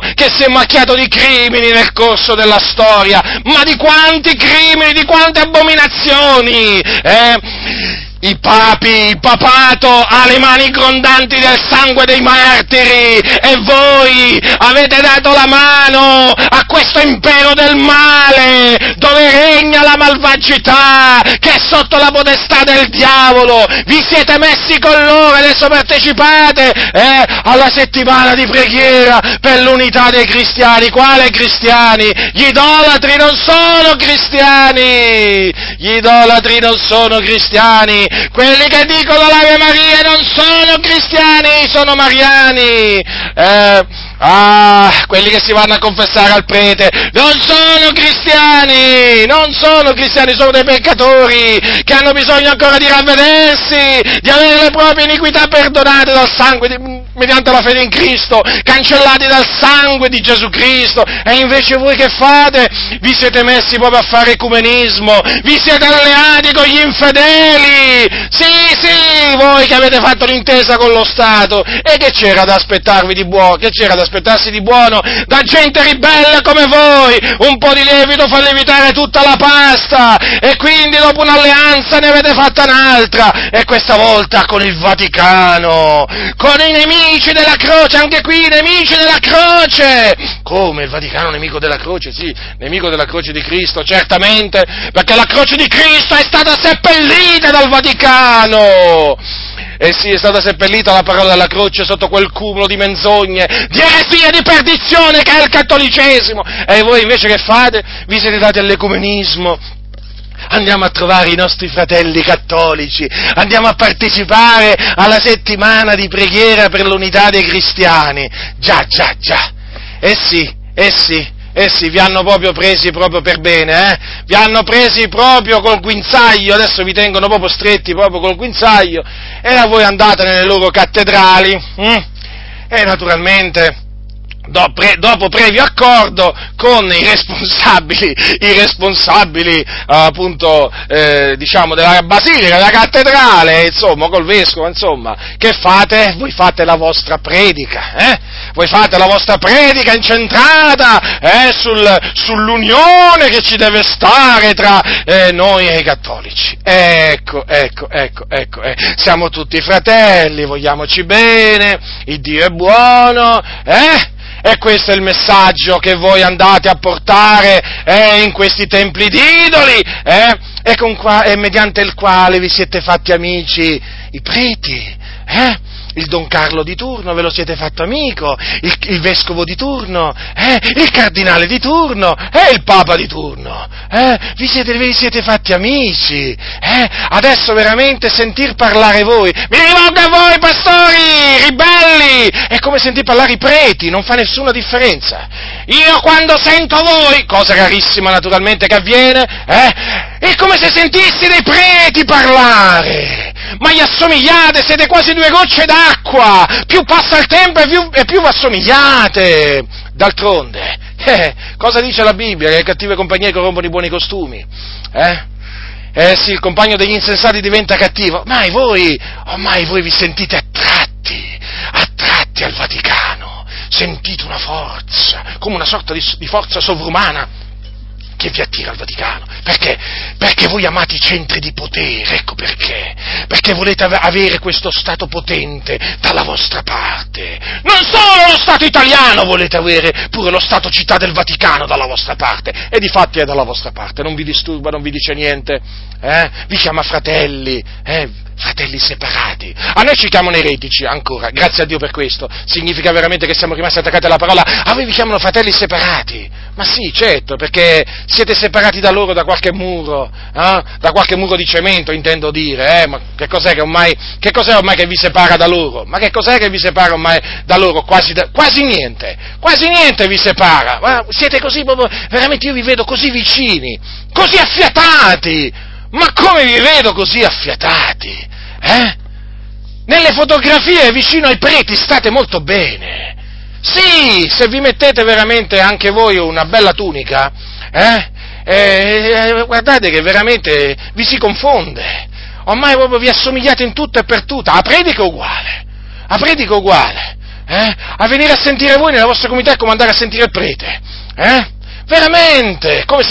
di crimini nel corso della storia, ma di quanti crimini, di quante abominazioni, I papi, il papato ha le mani grondanti del sangue dei martiri, e voi avete dato la mano a questo impero del male, dove regna la malvagità, che è sotto la potestà del diavolo. Vi siete messi con loro, adesso partecipate alla settimana di preghiera per l'unità dei cristiani. Quale cristiani? Gli idolatri non sono cristiani, gli idolatri non sono cristiani. Quelli che dicono l'Ave Maria non sono cristiani, sono mariani. Quelli che si vanno a confessare al prete non sono cristiani, sono dei peccatori che hanno bisogno ancora di ravvedersi, di avere le proprie iniquità perdonate dal sangue mediante la fede in Cristo, cancellati dal sangue di Gesù Cristo. E invece voi che fate? Vi siete messi proprio a fare ecumenismo, vi siete alleati con gli infedeli. Sì, voi che avete fatto l'intesa con lo Stato, e che c'era da aspettarvi di buono? Che c'era da aspettarsi di buono da gente ribelle come voi? Un po' di lievito fa lievitare tutta la pasta, e quindi dopo un'alleanza ne avete fatta un'altra, e questa volta con il Vaticano, con i nemici della croce, anche qui nemici della croce. Come il Vaticano nemico della croce? Sì, nemico della croce di Cristo, certamente, perché la croce di Cristo è stata seppellita dal Vaticano. E sì, è stata seppellita la parola della croce sotto quel cumulo di menzogne, di eresia, di perdizione che è il cattolicesimo. E voi invece che fate? Vi siete dati all'ecumenismo. Andiamo a trovare i nostri fratelli cattolici, andiamo a partecipare alla settimana di preghiera per l'unità dei cristiani. Già. Eh sì, vi hanno proprio presi proprio per bene, Vi hanno presi proprio col guinzaglio, adesso vi tengono proprio stretti proprio col guinzaglio, e voi andate nelle loro cattedrali, e naturalmente dopo previo accordo con i responsabili appunto della basilica, della cattedrale, insomma col vescovo, insomma, che fate? Voi fate la vostra predica, Voi fate la vostra predica incentrata sull'unione che ci deve stare tra noi e i cattolici. Ecco, siamo tutti fratelli, vogliamoci bene, il Dio è buono, E questo è il messaggio che voi andate a portare in questi templi di idoli, e mediante il quale vi siete fatti amici i preti, il Don Carlo di turno ve lo siete fatto amico, il vescovo di turno, il cardinale di turno, il papa di turno, vi siete fatti amici, adesso veramente sentir parlare voi, mi rivolgo a voi pastori, ribelli, è come sentir parlare i preti, non fa nessuna differenza, io quando sento voi, cosa rarissima naturalmente che avviene, è come se sentissi dei preti parlare, ma gli assomigliate, siete quasi due gocce d'acqua, più passa il tempo e più vi assomigliate, d'altronde, cosa dice la Bibbia? Che le cattive compagnie corrompono i buoni costumi, sì, il compagno degli insensati diventa cattivo, ormai voi vi sentite attratti al Vaticano, sentite una forza, come una sorta di forza sovrumana, che vi attira al Vaticano, perché? Perché voi amate i centri di potere, ecco perché, perché volete avere questo Stato potente dalla vostra parte, non solo lo Stato italiano, volete avere pure lo Stato città del Vaticano dalla vostra parte, e difatti è dalla vostra parte, non vi disturba, non vi dice niente, vi chiama fratelli, fratelli separati, a noi ci chiamano eretici ancora, grazie a Dio per questo, significa veramente che siamo rimasti attaccati alla parola, a voi vi chiamano fratelli separati, ma sì, certo, perché siete separati da loro da qualche muro, da qualche muro di cemento intendo dire, ma che cos'è ormai che vi separa da loro? Ma che cos'è che vi separa ormai da loro? Quasi niente vi separa, ma siete così, veramente io vi vedo così vicini, così affiatati, ma come vi vedo così affiatati, Nelle fotografie vicino ai preti state molto bene, sì, se vi mettete veramente anche voi una bella tunica, guardate che veramente vi si confonde, ormai proprio vi assomigliate in tutto e per tutto, a predica uguale, a venire a sentire voi nella vostra comunità è come andare a sentire il prete, veramente, è come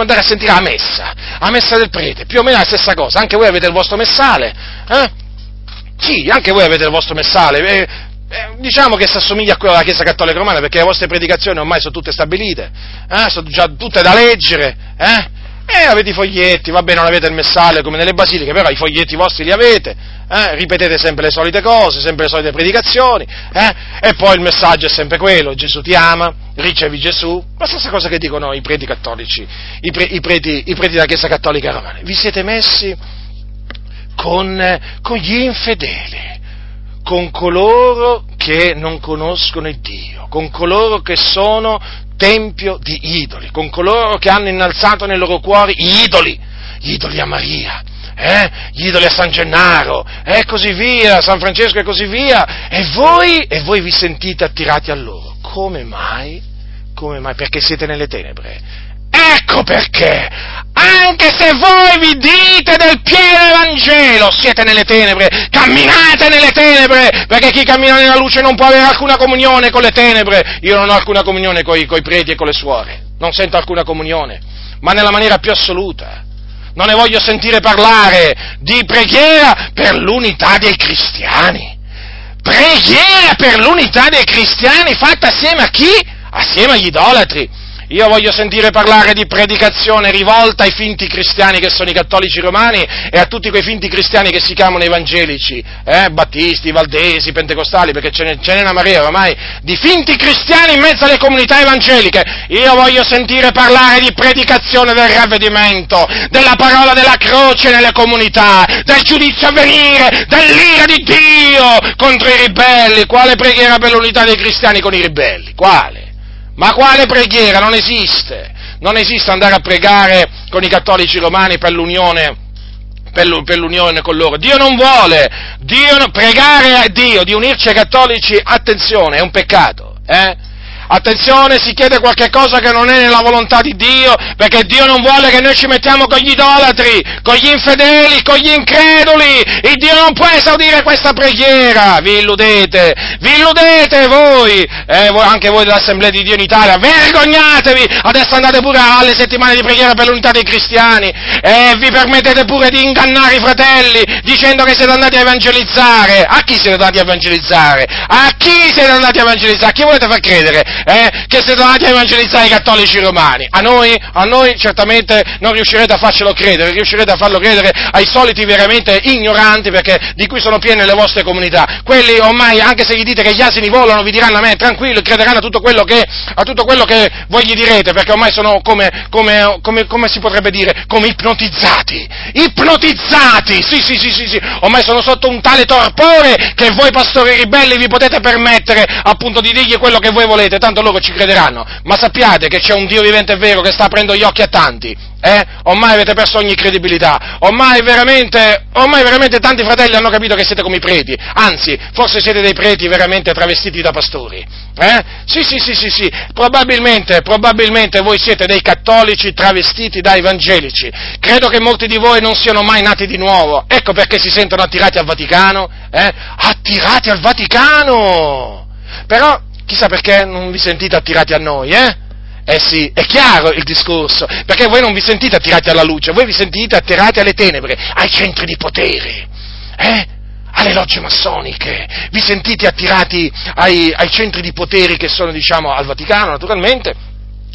andare a sentire la messa del prete, più o meno la stessa cosa, anche voi avete il vostro messale, sì, anche voi avete il vostro messale, diciamo che si assomiglia a quella della Chiesa Cattolica Romana, perché le vostre predicazioni ormai sono tutte stabilite, sono già tutte da leggere, avete i foglietti, va bene, non avete il messale come nelle basiliche, però i foglietti vostri li avete, ripetete sempre le solite cose, sempre le solite predicazioni, e poi il messaggio è sempre quello, Gesù ti ama, ricevi Gesù, la stessa cosa che dicono i preti cattolici, i preti della Chiesa Cattolica Romana, vi siete messi con gli infedeli, con coloro che non conoscono il Dio, con coloro che sono tempio di idoli, con coloro che hanno innalzato nei loro cuori gli idoli a Maria, gli idoli a San Gennaro, e così via, San Francesco e così via, e voi vi sentite attirati a loro, come mai? Come mai? Perché siete nelle tenebre. Ecco perché, anche se voi vi dite del pieno Vangelo, siete nelle tenebre, camminate nelle tenebre, perché chi cammina nella luce non può avere alcuna comunione con le tenebre, io non ho alcuna comunione coi preti e con le suore, non sento alcuna comunione, ma nella maniera più assoluta, non ne voglio sentire parlare di preghiera per l'unità dei cristiani, preghiera per l'unità dei cristiani fatta assieme a chi? Assieme agli idolatri. Io voglio sentire parlare di predicazione rivolta ai finti cristiani che sono i cattolici romani e a tutti quei finti cristiani che si chiamano evangelici, battisti, valdesi, pentecostali, perché ce n'è una marea ormai di finti cristiani in mezzo alle comunità evangeliche. Io voglio sentire parlare di predicazione del ravvedimento, della parola della croce nelle comunità, del giudizio a venire, dell'ira di Dio contro i ribelli. Quale preghiera per l'unità dei cristiani con i ribelli? Quale? Ma quale preghiera? Non esiste. Non esiste andare a pregare con i cattolici romani per l'unione con loro. Dio non vuole. Pregare a Dio di unirci ai cattolici, attenzione, è un peccato, Attenzione, si chiede qualche cosa che non è nella volontà di Dio, perché Dio non vuole che noi ci mettiamo con gli idolatri, con gli infedeli, con gli increduli, e Dio non può esaudire questa preghiera, vi illudete voi, anche voi dell'Assemblea di Dio in Italia, vergognatevi, adesso andate pure alle settimane di preghiera per l'unità dei cristiani, e vi permettete pure di ingannare i fratelli, dicendo che siete andati a evangelizzare, a chi siete andati a evangelizzare? A chi volete far credere? che siete andati a evangelizzare i cattolici romani. A noi certamente non riuscirete a farcelo credere, riuscirete a farlo credere ai soliti veramente ignoranti, perché di cui sono piene le vostre comunità. Quelli ormai, anche se gli dite che gli asini volano, vi diranno a me, tranquillo, crederanno a tutto quello che voi gli direte, perché ormai sono come si potrebbe dire, come ipnotizzati, sì, ormai sono sotto un tale torpore che voi pastori ribelli vi potete permettere appunto di dirgli quello che voi volete, tanto loro ci crederanno. Ma sappiate che c'è un Dio vivente e vero che sta aprendo gli occhi a tanti, Ormai avete perso ogni credibilità, ormai veramente tanti fratelli hanno capito che siete come i preti, anzi, forse siete dei preti veramente travestiti da pastori, sì, probabilmente voi siete dei cattolici travestiti da evangelici. Credo che molti di voi non siano mai nati di nuovo, ecco perché si sentono attirati al Vaticano, però chissà perché non vi sentite attirati a noi, sì, è chiaro il discorso, perché voi non vi sentite attirati alla luce, voi vi sentite attirati alle tenebre, ai centri di potere, alle logge massoniche, vi sentite attirati ai centri di potere che sono, diciamo, al Vaticano, naturalmente,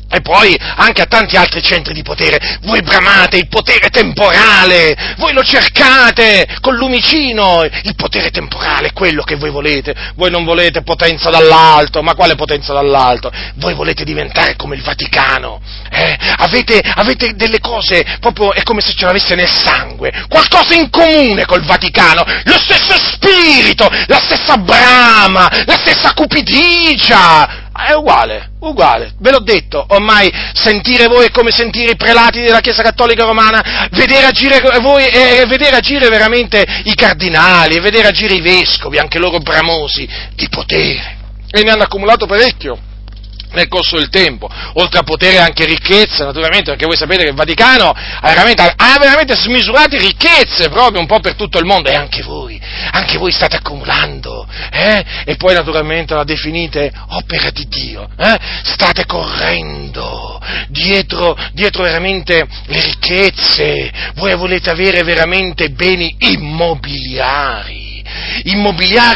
e poi anche a tanti altri centri di potere. Voi bramate il potere temporale, voi lo cercate con lumicino, il potere temporale è quello che voi volete, voi non volete potenza dall'alto, ma quale potenza dall'alto? Voi volete diventare come il Vaticano, avete delle cose, proprio è come se ce l'avesse nel sangue, qualcosa in comune col Vaticano, lo stesso spirito, la stessa brama, la stessa cupidigia. È uguale, ve l'ho detto, ormai sentire voi è come sentire i prelati della Chiesa Cattolica Romana, vedere agire voi e vedere agire veramente i cardinali, vedere agire i vescovi, anche loro bramosi di potere, e ne hanno accumulato parecchio nel corso del tempo, oltre a potere anche ricchezza, naturalmente, perché voi sapete che il Vaticano ha veramente smisurate ricchezze proprio un po' per tutto il mondo, e anche voi state accumulando, e poi naturalmente la definite opera di Dio, state correndo dietro veramente le ricchezze, voi volete avere veramente beni immobiliari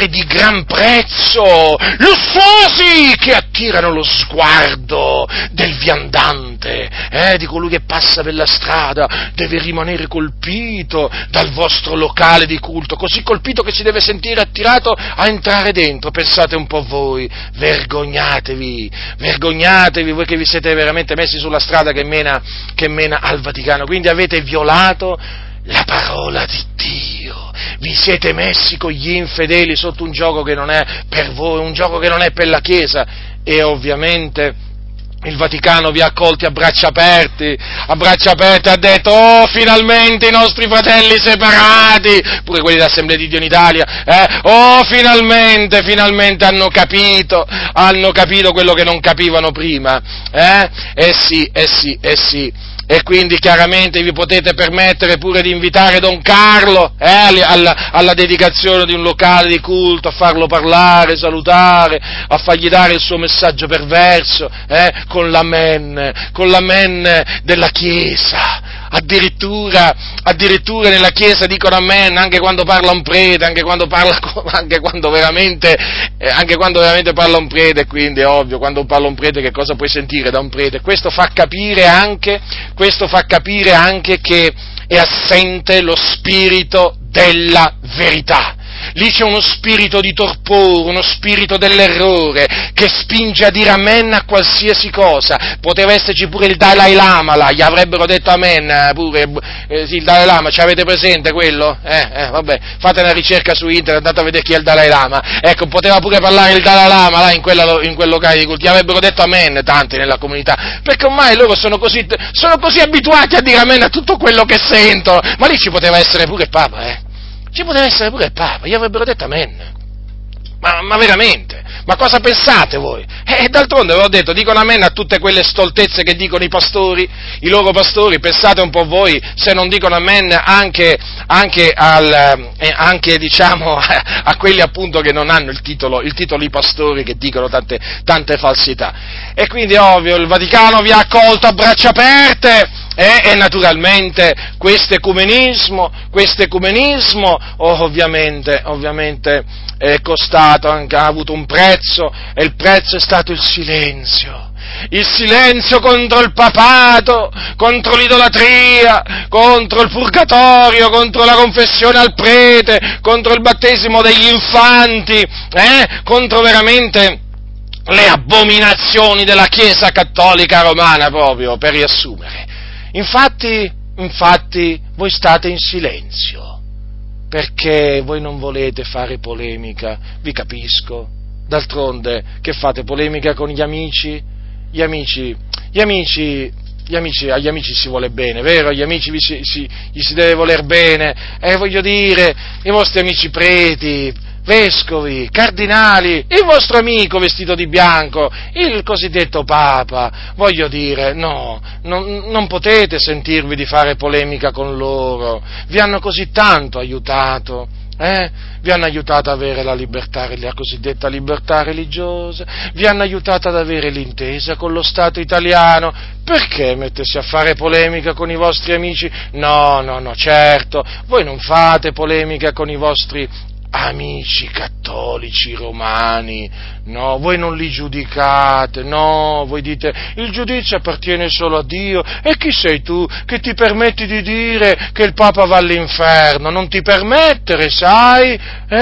di gran prezzo, lussuosi, che attirano lo sguardo del viandante, di colui che passa per la strada, deve rimanere colpito dal vostro locale di culto, così colpito che si deve sentire attirato a entrare dentro. Pensate un po' voi, vergognatevi voi che vi siete veramente messi sulla strada che mena al Vaticano, quindi avete violato la parola di Dio, vi siete messi con gli infedeli sotto un giogo che non è per voi, un giogo che non è per la Chiesa, e ovviamente il Vaticano vi ha accolti a braccia aperte, ha detto: oh, finalmente i nostri fratelli separati, pure quelli dell'Assemblea di Dio in Italia, oh, finalmente hanno capito quello che non capivano prima, eh sì, e quindi chiaramente vi potete permettere pure di invitare Don Carlo alla dedicazione di un locale di culto, a farlo parlare, salutare, a fargli dare il suo messaggio perverso, con l'amen della Chiesa. Addirittura nella Chiesa dicono amen anche quando parla un prete, anche quando veramente parla un prete, quindi è ovvio, quando parla un prete che cosa puoi sentire da un prete? Questo fa capire anche che è assente lo spirito della verità. Lì c'è uno spirito di torpore, uno spirito dell'errore che spinge a dire amen a qualsiasi cosa. Poteva esserci pure il Dalai Lama là, gli avrebbero detto amen pure, il Dalai Lama, ce l'avete presente quello? Vabbè, fate una ricerca su internet, andate a vedere chi è il Dalai Lama. Ecco, poteva pure parlare il Dalai Lama là in quel locale di culto, gli avrebbero detto amen tanti nella comunità, perché ormai loro sono così abituati a dire amen a tutto quello che sentono. Ma lì ci poteva essere pure il Papa, Ci poteva essere pure il Papa, gli avrebbero detto amen. Ma veramente? Ma cosa pensate voi? D'altronde ve l'ho detto, dicono amen a tutte quelle stoltezze che dicono i pastori, i loro pastori. Pensate un po' voi se non dicono amen anche, diciamo, a quelli appunto che non hanno il titolo i pastori, che dicono tante falsità. E quindi è ovvio, il Vaticano vi ha accolto a braccia aperte, E naturalmente questo ecumenismo ovviamente è costato, ha avuto un prezzo, e il prezzo è stato il silenzio contro il papato, contro l'idolatria, contro il purgatorio, contro la confessione al prete, contro il battesimo degli infanti, contro veramente le abominazioni della Chiesa cattolica romana, proprio per riassumere. Infatti, voi state in silenzio, perché voi non volete fare polemica, vi capisco, d'altronde che fate polemica con gli amici, agli amici si vuole bene, vero? Agli amici gli si deve voler bene, voglio dire, i vostri amici preti, vescovi, cardinali, il vostro amico vestito di bianco, il cosiddetto Papa, voglio dire, no, non potete sentirvi di fare polemica con loro, vi hanno così tanto aiutato, vi hanno aiutato ad avere la cosiddetta libertà religiosa, vi hanno aiutato ad avere l'intesa con lo Stato italiano, perché mettersi a fare polemica con i vostri amici? No, certo, voi non fate polemica con i vostri amici cattolici romani, no, voi non li giudicate, no, voi dite il giudizio appartiene solo a Dio, e chi sei tu che ti permetti di dire che il Papa va all'inferno? Non ti permettere, sai,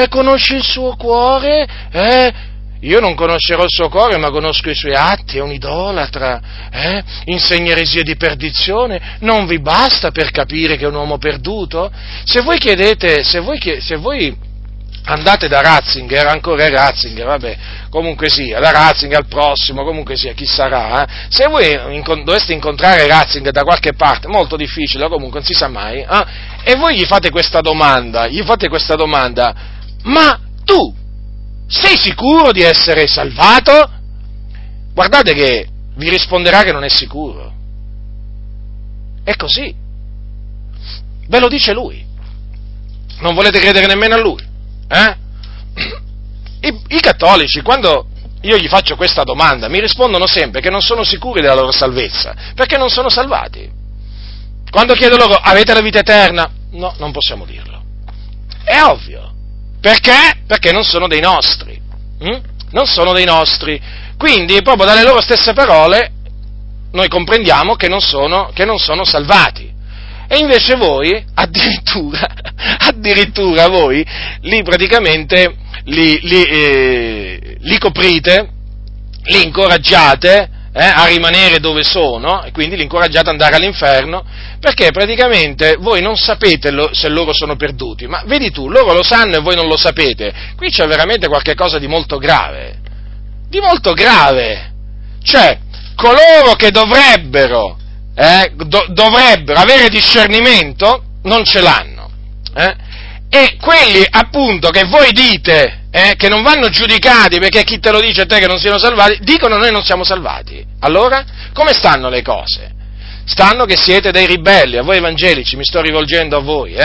conosci il suo cuore, Io non conoscerò il suo cuore, ma conosco i suoi atti, è un idolatra, insegna eresie di perdizione, non vi basta per capire che è un uomo perduto? Se voi andate da Ratzinger, ancora Ratzinger, vabbè, comunque sia, da Ratzinger al prossimo, comunque sia, chi sarà, se voi doveste incontrare Ratzinger da qualche parte, molto difficile, comunque non si sa mai, e voi gli fate questa domanda, ma tu sei sicuro di essere salvato? Guardate che vi risponderà che non è sicuro, è così, ve lo dice lui, non volete credere nemmeno a lui. I cattolici, quando io gli faccio questa domanda, mi rispondono sempre che non sono sicuri della loro salvezza, perché non sono salvati. Quando chiedo loro, avete la vita eterna? No, non possiamo dirlo. È ovvio. Perché? Perché non sono dei nostri. Non sono dei nostri. Quindi, proprio dalle loro stesse parole, noi comprendiamo che non sono salvati. E invece voi, addirittura voi, lì praticamente li coprite, li incoraggiate a rimanere dove sono, e quindi li incoraggiate ad andare all'inferno, perché praticamente voi non sapete se loro sono perduti, ma vedi tu, loro lo sanno e voi non lo sapete. Qui c'è veramente qualche cosa di molto grave, cioè coloro che dovrebbero avere discernimento, non ce l'hanno, e quelli appunto che voi dite che non vanno giudicati, perché chi te lo dice a te che non siano salvati, dicono noi non siamo salvati. Allora, come stanno le cose? Stanno che siete dei ribelli, a voi evangelici mi sto rivolgendo a voi,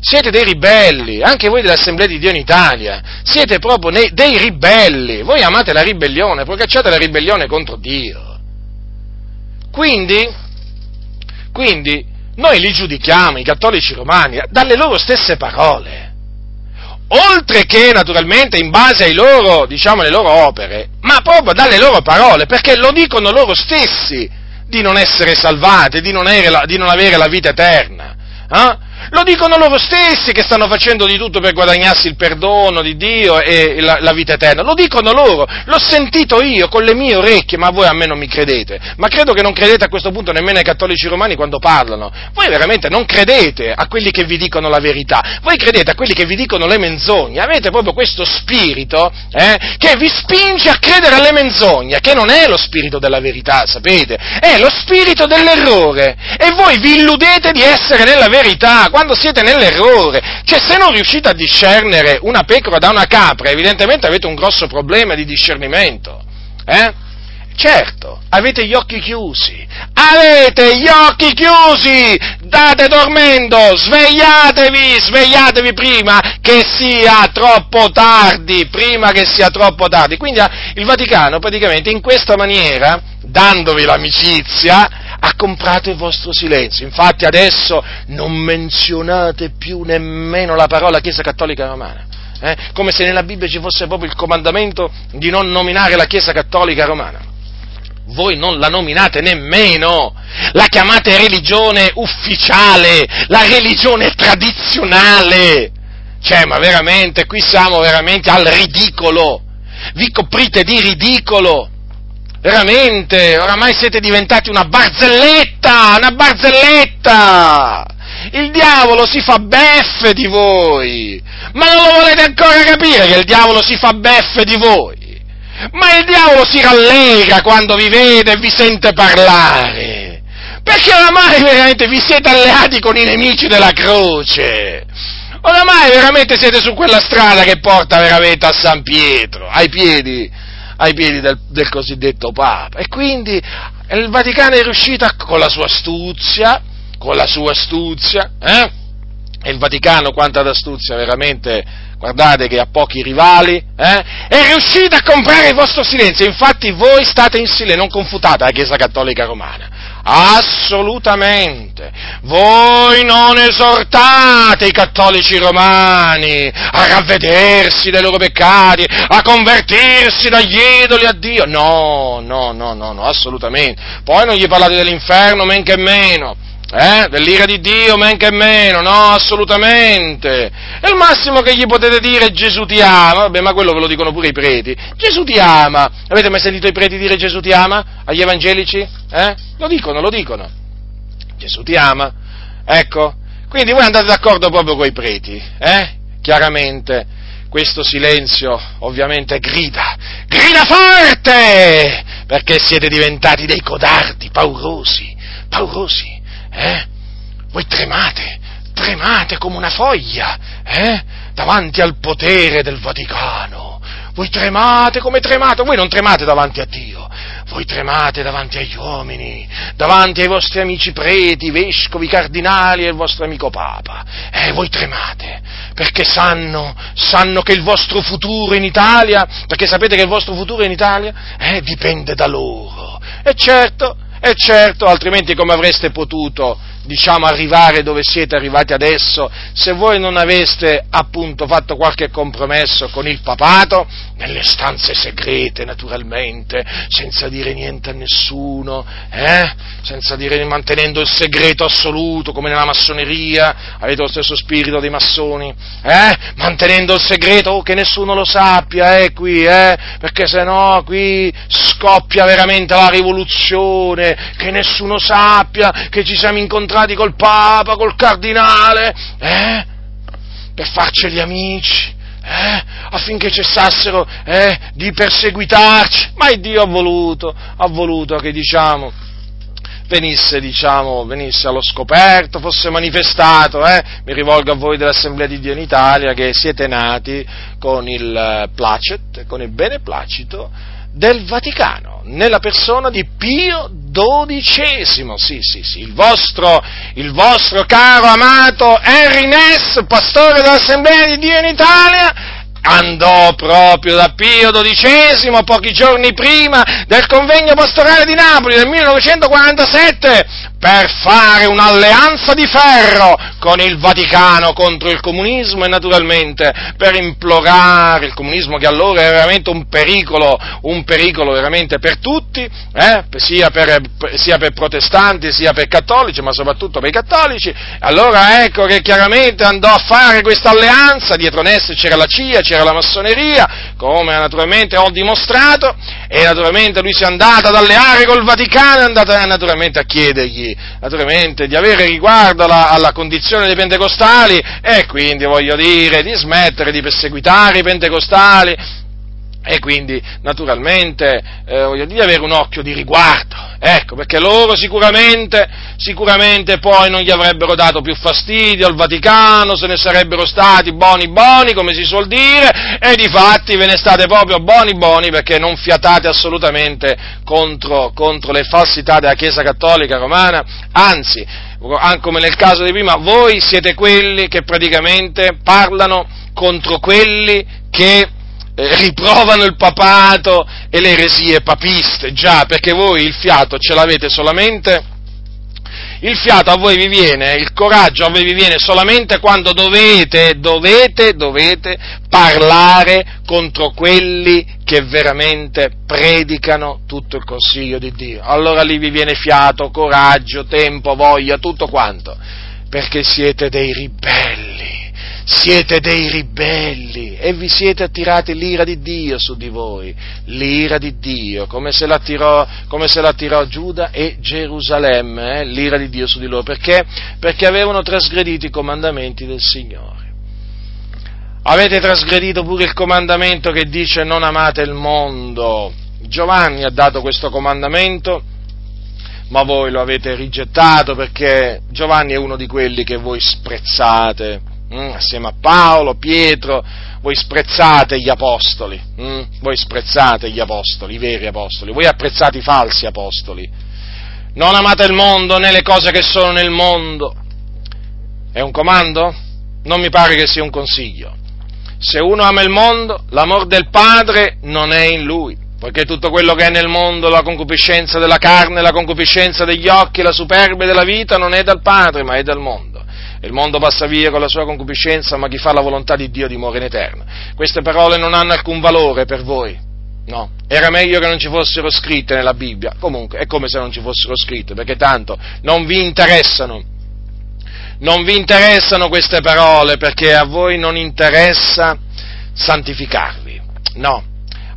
siete dei ribelli, anche voi dell'Assemblea di Dio in Italia, siete proprio dei ribelli, voi amate la ribellione, procacciate la ribellione contro Dio, quindi noi li giudichiamo, i cattolici romani, dalle loro stesse parole, oltre che naturalmente in base ai loro, diciamo, alle loro opere, ma proprio dalle loro parole, perché lo dicono loro stessi di non essere salvati, di non avere la vita eterna. Lo dicono loro stessi che stanno facendo di tutto per guadagnarsi il perdono di Dio e la vita eterna, lo dicono loro, l'ho sentito io con le mie orecchie, ma voi a me non mi credete, ma credo che non credete a questo punto nemmeno ai cattolici romani quando parlano, voi veramente non credete a quelli che vi dicono la verità, voi credete a quelli che vi dicono le menzogne, avete proprio questo spirito che vi spinge a credere alle menzogne, che non è lo spirito della verità, sapete, è lo spirito dell'errore, e voi vi illudete di essere nella verità, quando siete nell'errore, cioè se non riuscite a discernere una pecora da una capra, evidentemente avete un grosso problema di discernimento, Certo, avete gli occhi chiusi, state dormendo, svegliatevi prima che sia troppo tardi, quindi il Vaticano praticamente in questa maniera, dandovi l'amicizia, ha comprato il vostro silenzio. Infatti adesso non menzionate più nemmeno la parola Chiesa Cattolica Romana, come se nella Bibbia ci fosse proprio il comandamento di non nominare la Chiesa Cattolica Romana. Voi non la nominate nemmeno, la chiamate religione ufficiale, la religione tradizionale. Cioè, ma veramente, qui siamo veramente al ridicolo, vi coprite di ridicolo, veramente, oramai siete diventati una barzelletta, il diavolo si fa beffe di voi, ma non lo volete ancora capire che il diavolo si fa beffe di voi? Ma il diavolo si rallegra quando vi vede e vi sente parlare, perché oramai veramente vi siete alleati con i nemici della croce, oramai veramente siete su quella strada che porta veramente a San Pietro, ai piedi del cosiddetto Papa, e quindi il Vaticano è riuscito con la sua astuzia, e il Vaticano, quanta d'astuzia veramente, guardate che ha pochi rivali, è riuscito a comprare il vostro silenzio. Infatti voi state in silenzio, non confutate la Chiesa Cattolica Romana, assolutamente, voi non esortate i cattolici romani a ravvedersi dei loro peccati, a convertirsi dagli idoli a Dio, no, assolutamente, poi non gli parlate dell'inferno, men che meno, dell'ira di Dio, men che meno, no, assolutamente. E il massimo che gli potete dire è Gesù ti ama, vabbè, ma quello ve lo dicono pure i preti. Gesù ti ama. Avete mai sentito i preti dire Gesù ti ama agli evangelici? Lo dicono. Gesù ti ama. Ecco, quindi voi andate d'accordo proprio coi preti, chiaramente. Questo silenzio ovviamente grida forte, perché siete diventati dei codardi, paurosi. Voi tremate come una foglia, davanti al potere del Vaticano, voi tremate come tremate, voi non tremate davanti a Dio, voi tremate davanti agli uomini, davanti ai vostri amici preti, vescovi, cardinali e il vostro amico Papa, voi tremate, perché sanno che il vostro futuro in Italia, perché sapete che il vostro futuro in Italia dipende da loro, e certo, altrimenti come avreste potuto, arrivare dove siete arrivati adesso, se voi non aveste appunto fatto qualche compromesso con il papato, nelle stanze segrete naturalmente, senza dire niente a nessuno, mantenendo il segreto assoluto come nella massoneria, avete lo stesso spirito dei massoni, mantenendo il segreto, che nessuno lo sappia, perché sennò qui scoppia veramente la rivoluzione, che nessuno sappia che ci siamo incontrati col Papa, col Cardinale, per farci gli amici, affinché cessassero di perseguitarci, ma il Dio ha voluto che venisse allo scoperto, fosse manifestato, mi rivolgo a voi dell'Assemblea di Dio in Italia, che siete nati con il placet, con il beneplacito del Vaticano, nella persona di Pio XII, sì, il vostro caro amato Henry Ness, pastore dell'Assemblea di Dio in Italia, andò proprio da Pio XII pochi giorni prima del convegno pastorale di Napoli del 1947 per fare un'alleanza di ferro con il Vaticano contro il comunismo e naturalmente per implorare il comunismo, che allora era veramente un pericolo veramente per tutti, sia per protestanti sia per cattolici, ma soprattutto per i cattolici. Allora ecco che chiaramente andò a fare questa alleanza, dietro Ness c'era la CIA, c'era la massoneria, come naturalmente ho dimostrato, e naturalmente lui si è andato ad alleare col Vaticano, è andato naturalmente a chiedergli naturalmente di avere riguardo alla condizione dei pentecostali, e quindi voglio dire di smettere di perseguitare i pentecostali, e quindi naturalmente voglio dire avere un occhio di riguardo, ecco, perché loro sicuramente poi non gli avrebbero dato più fastidio al Vaticano, se ne sarebbero stati buoni come si suol dire, e difatti ve ne state proprio buoni perché non fiatate assolutamente contro le falsità della Chiesa Cattolica Romana, anzi, anche come nel caso di prima, voi siete quelli che praticamente parlano contro quelli che riprovano il papato e le eresie papiste, già, perché voi il fiato ce l'avete solamente il fiato a voi vi viene, il coraggio a voi vi viene solamente quando dovete parlare contro quelli che veramente predicano tutto il consiglio di Dio. Allora lì vi viene fiato, coraggio, tempo, voglia, tutto quanto, perché siete dei ribelli e vi siete attirati l'ira di Dio su di voi, l'ira di Dio, come se l'attirò Giuda e Gerusalemme, l'ira di Dio su di loro, perché avevano trasgredito i comandamenti del Signore. Avete trasgredito pure il comandamento che dice non amate il mondo. Giovanni ha dato questo comandamento, ma voi lo avete rigettato, perché Giovanni è uno di quelli che voi sprezzate. Assieme a Paolo, Pietro, voi sprezzate gli apostoli, voi sprezzate gli apostoli, i veri apostoli, voi apprezzate i falsi apostoli. Non amate il mondo né le cose che sono nel mondo. È un comando? Non mi pare che sia un consiglio. Se uno ama il mondo, l'amor del Padre non è in lui, poiché tutto quello che è nel mondo, la concupiscenza della carne, la concupiscenza degli occhi, la superbia della vita, non è dal Padre, ma è dal mondo. Il mondo passa via con la sua concupiscenza, ma chi fa la volontà di Dio dimora in eterno. Queste parole non hanno alcun valore per voi, no? Era meglio che non ci fossero scritte nella Bibbia. Comunque, è come se non ci fossero scritte, perché tanto non vi interessano queste parole, perché a voi non interessa santificarvi, no?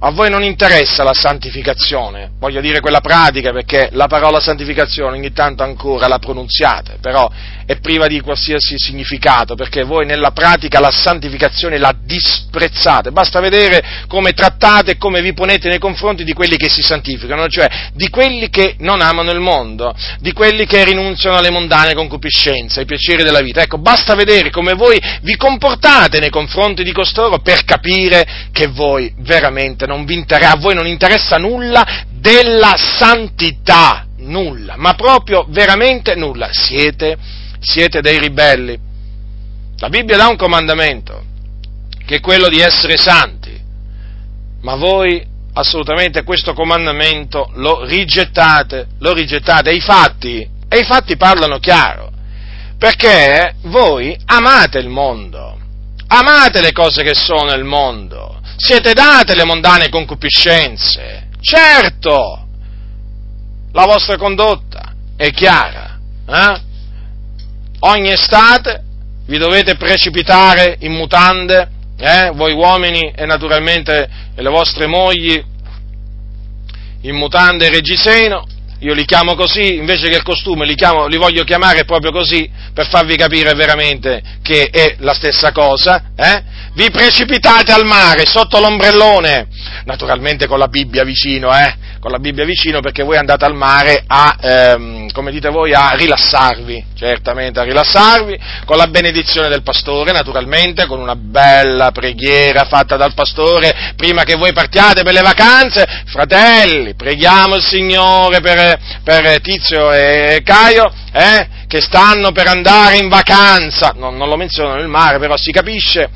A voi non interessa la santificazione, voglio dire quella pratica, perché la parola santificazione ogni tanto ancora la pronunziate, però è priva di qualsiasi significato, perché voi nella pratica la santificazione la disprezzate. Basta vedere come trattate e come vi ponete nei confronti di quelli che si santificano, cioè di quelli che non amano il mondo, di quelli che rinunziano alle mondane concupiscenze, ai piaceri della vita. Ecco, basta vedere come voi vi comportate nei confronti di costoro per capire che voi veramente a voi non interessa nulla della santità, nulla, ma proprio veramente nulla. Siete dei ribelli. La Bibbia dà un comandamento, che è quello di essere santi, ma voi assolutamente questo comandamento lo rigettate, e i fatti parlano chiaro, perché voi amate il mondo, amate le cose che sono nel mondo. Siete date le mondane concupiscenze, certo, la vostra condotta è chiara, eh? Ogni estate vi dovete precipitare in mutande, voi uomini e naturalmente le vostre mogli in mutande e reggiseno. Io li chiamo così, invece che il costume, li voglio chiamare proprio così, per farvi capire veramente che è la stessa cosa, eh? Vi precipitate al mare, sotto l'ombrellone, naturalmente con la Bibbia vicino, perché voi andate al mare a rilassarvi, certamente a rilassarvi, con la benedizione del pastore, naturalmente, con una bella preghiera fatta dal pastore, prima che voi partiate per le vacanze. Fratelli, preghiamo il Signore per Tizio e Caio, che stanno per andare in vacanza. Non lo menzionano il mare, però si capisce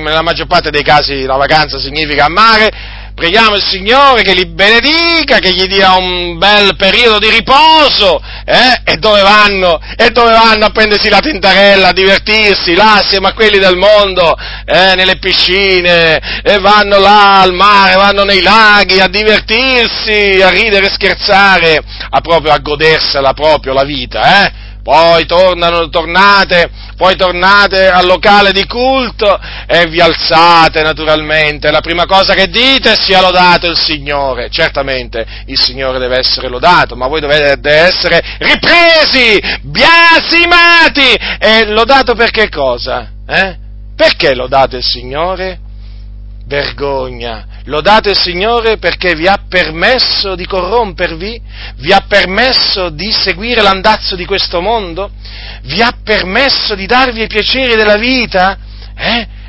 la maggior parte dei casi la vacanza significa a mare. Preghiamo il Signore che li benedica, che gli dia un bel periodo di riposo, e dove vanno a prendersi la tentarella, a divertirsi là assieme a quelli del mondo, nelle piscine, e vanno là al mare, vanno nei laghi a divertirsi, a ridere e scherzare, a godersela proprio la vita, eh? Poi tornate al locale di culto e vi alzate naturalmente. La prima cosa che dite: sia lodato il Signore. Certamente il Signore deve essere lodato, ma voi dovete essere ripresi, biasimati. E lodato per che cosa? Perché lodate il Signore? Vergogna. Lodate il Signore perché vi ha permesso di corrompervi, vi ha permesso di seguire l'andazzo di questo mondo, vi ha permesso di darvi i piaceri della vita,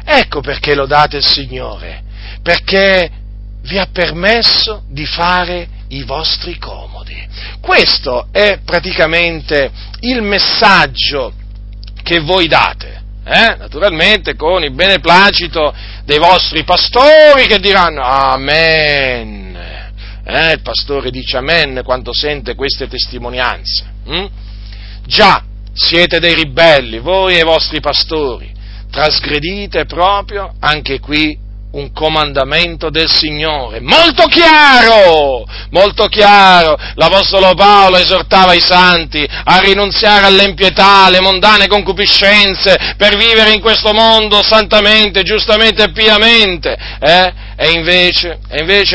Ecco perché lodate il Signore, perché vi ha permesso di fare i vostri comodi. Questo è praticamente il messaggio che voi date. Naturalmente con il beneplacito dei vostri pastori che diranno Amen, Il pastore dice amen quando sente queste testimonianze. Già, siete dei ribelli, voi e i vostri pastori, trasgredite proprio anche qui un comandamento del Signore, molto chiaro, l'Apostolo Paolo esortava i santi a rinunziare all'impietà, alle mondane concupiscenze, per vivere in questo mondo santamente, giustamente e piamente, E invece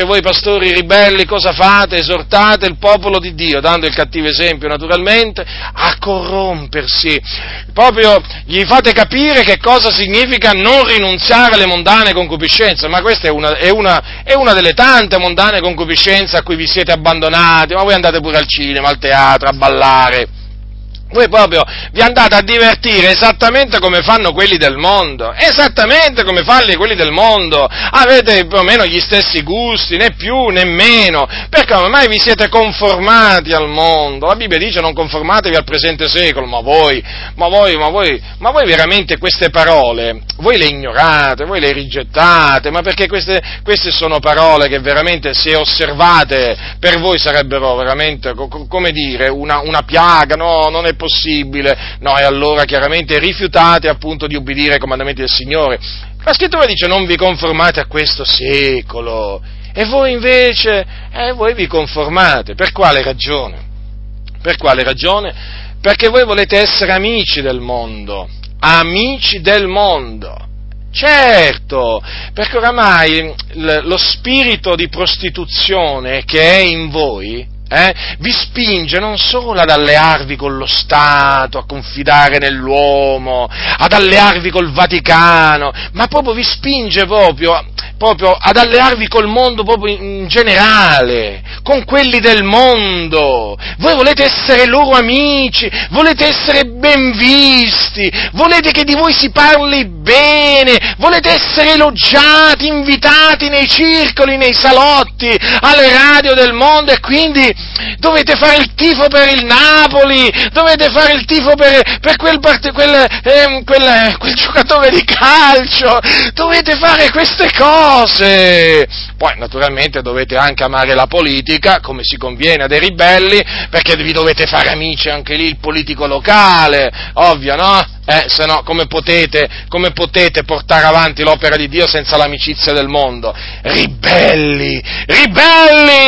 voi pastori ribelli cosa fate? Esortate il popolo di Dio, dando il cattivo esempio naturalmente, a corrompersi. Proprio gli fate capire che cosa significa non rinunziare alle mondane concupiscenze, ma questa è una delle tante mondane concupiscenze a cui vi siete abbandonati, ma voi andate pure al cinema, al teatro, a ballare. Voi proprio vi andate a divertire esattamente come fanno quelli del mondo, avete più o meno gli stessi gusti, né più né meno, perché ormai vi siete conformati al mondo. La Bibbia dice non conformatevi al presente secolo, ma voi veramente queste parole, voi le ignorate, voi le rigettate, ma perché queste sono parole che veramente se osservate per voi sarebbero veramente, come dire, una piaga, no, non è possibile, no, e allora chiaramente rifiutate appunto di ubbidire ai comandamenti del Signore. La scrittura dice non vi conformate a questo secolo, e voi invece, voi vi conformate, per quale ragione? Per quale ragione? Perché voi volete essere amici del mondo, certo, perché oramai lo spirito di prostituzione che è in voi vi spinge non solo ad allearvi con lo Stato, a confidare nell'uomo, ad allearvi col Vaticano, ma proprio vi spinge proprio ad allearvi col mondo proprio in generale, con quelli del mondo. Voi volete essere loro amici, volete essere ben visti, volete che di voi si parli bene, volete essere elogiati, invitati nei circoli, nei salotti, alle radio del mondo, e quindi dovete fare il tifo per il Napoli, dovete fare il tifo per quel giocatore di calcio, dovete fare queste cose. Poi naturalmente dovete anche amare la politica, come si conviene a dei ribelli, perché vi dovete fare amici anche lì il politico locale, ovvio, no? Se no come potete portare avanti l'opera di Dio senza l'amicizia del mondo? Ribelli,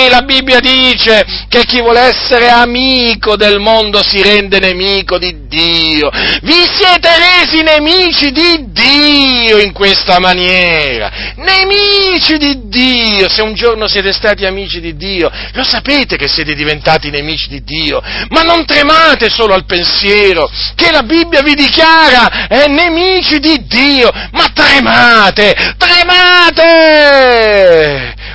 la Bibbia dice che chi vuole essere amico del mondo si rende nemico di Dio. Vi siete resi nemici di Dio in questa maniera, nemici di Dio. Se un giorno siete stati amici di Dio, lo sapete che siete diventati nemici di Dio, ma non tremate solo al pensiero che la Bibbia vi dichiara nemici di Dio, ma tremate,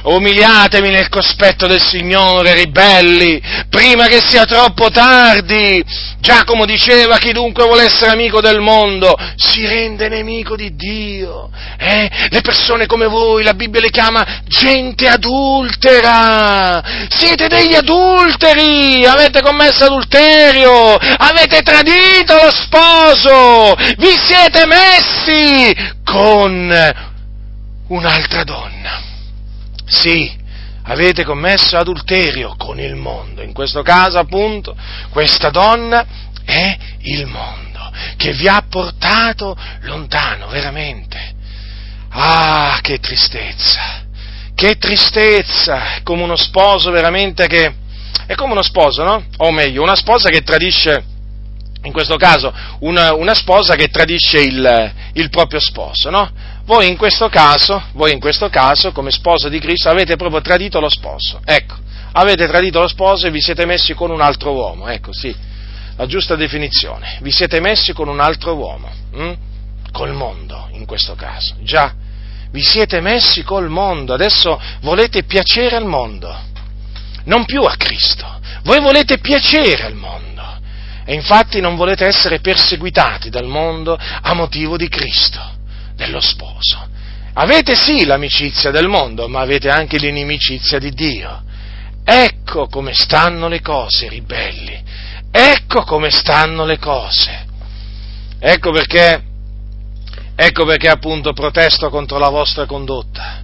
umiliatevi nel cospetto del Signore, ribelli, prima che sia troppo tardi. Giacomo diceva: chi dunque vuole essere amico del mondo si rende nemico di Dio. Le persone come voi, la Bibbia le chiama gente adultera, siete degli adulteri, avete commesso adulterio, avete tradito lo sposo, vi siete messi con un'altra donna. Sì, avete commesso adulterio con il mondo, in questo caso appunto questa donna è il mondo che vi ha portato lontano, veramente. Ah, che tristezza, come uno sposo veramente che, è come uno sposo, no? O meglio, una sposa che tradisce, in questo caso una sposa che tradisce il proprio sposo, no? Voi in questo caso, come sposa di Cristo, avete proprio tradito lo sposo, ecco, avete tradito lo sposo e vi siete messi con un altro uomo, ecco, sì, la giusta definizione, vi siete messi con un altro uomo, col mondo in questo caso, già, vi siete messi col mondo, adesso volete piacere al mondo, non più a Cristo, voi volete piacere al mondo, e infatti non volete essere perseguitati dal mondo a motivo di Cristo, dello sposo. Avete sì l'amicizia del mondo, ma avete anche l'inimicizia di Dio. Ecco come stanno le cose, ribelli. Ecco come stanno le cose. Ecco perché appunto protesto contro la vostra condotta.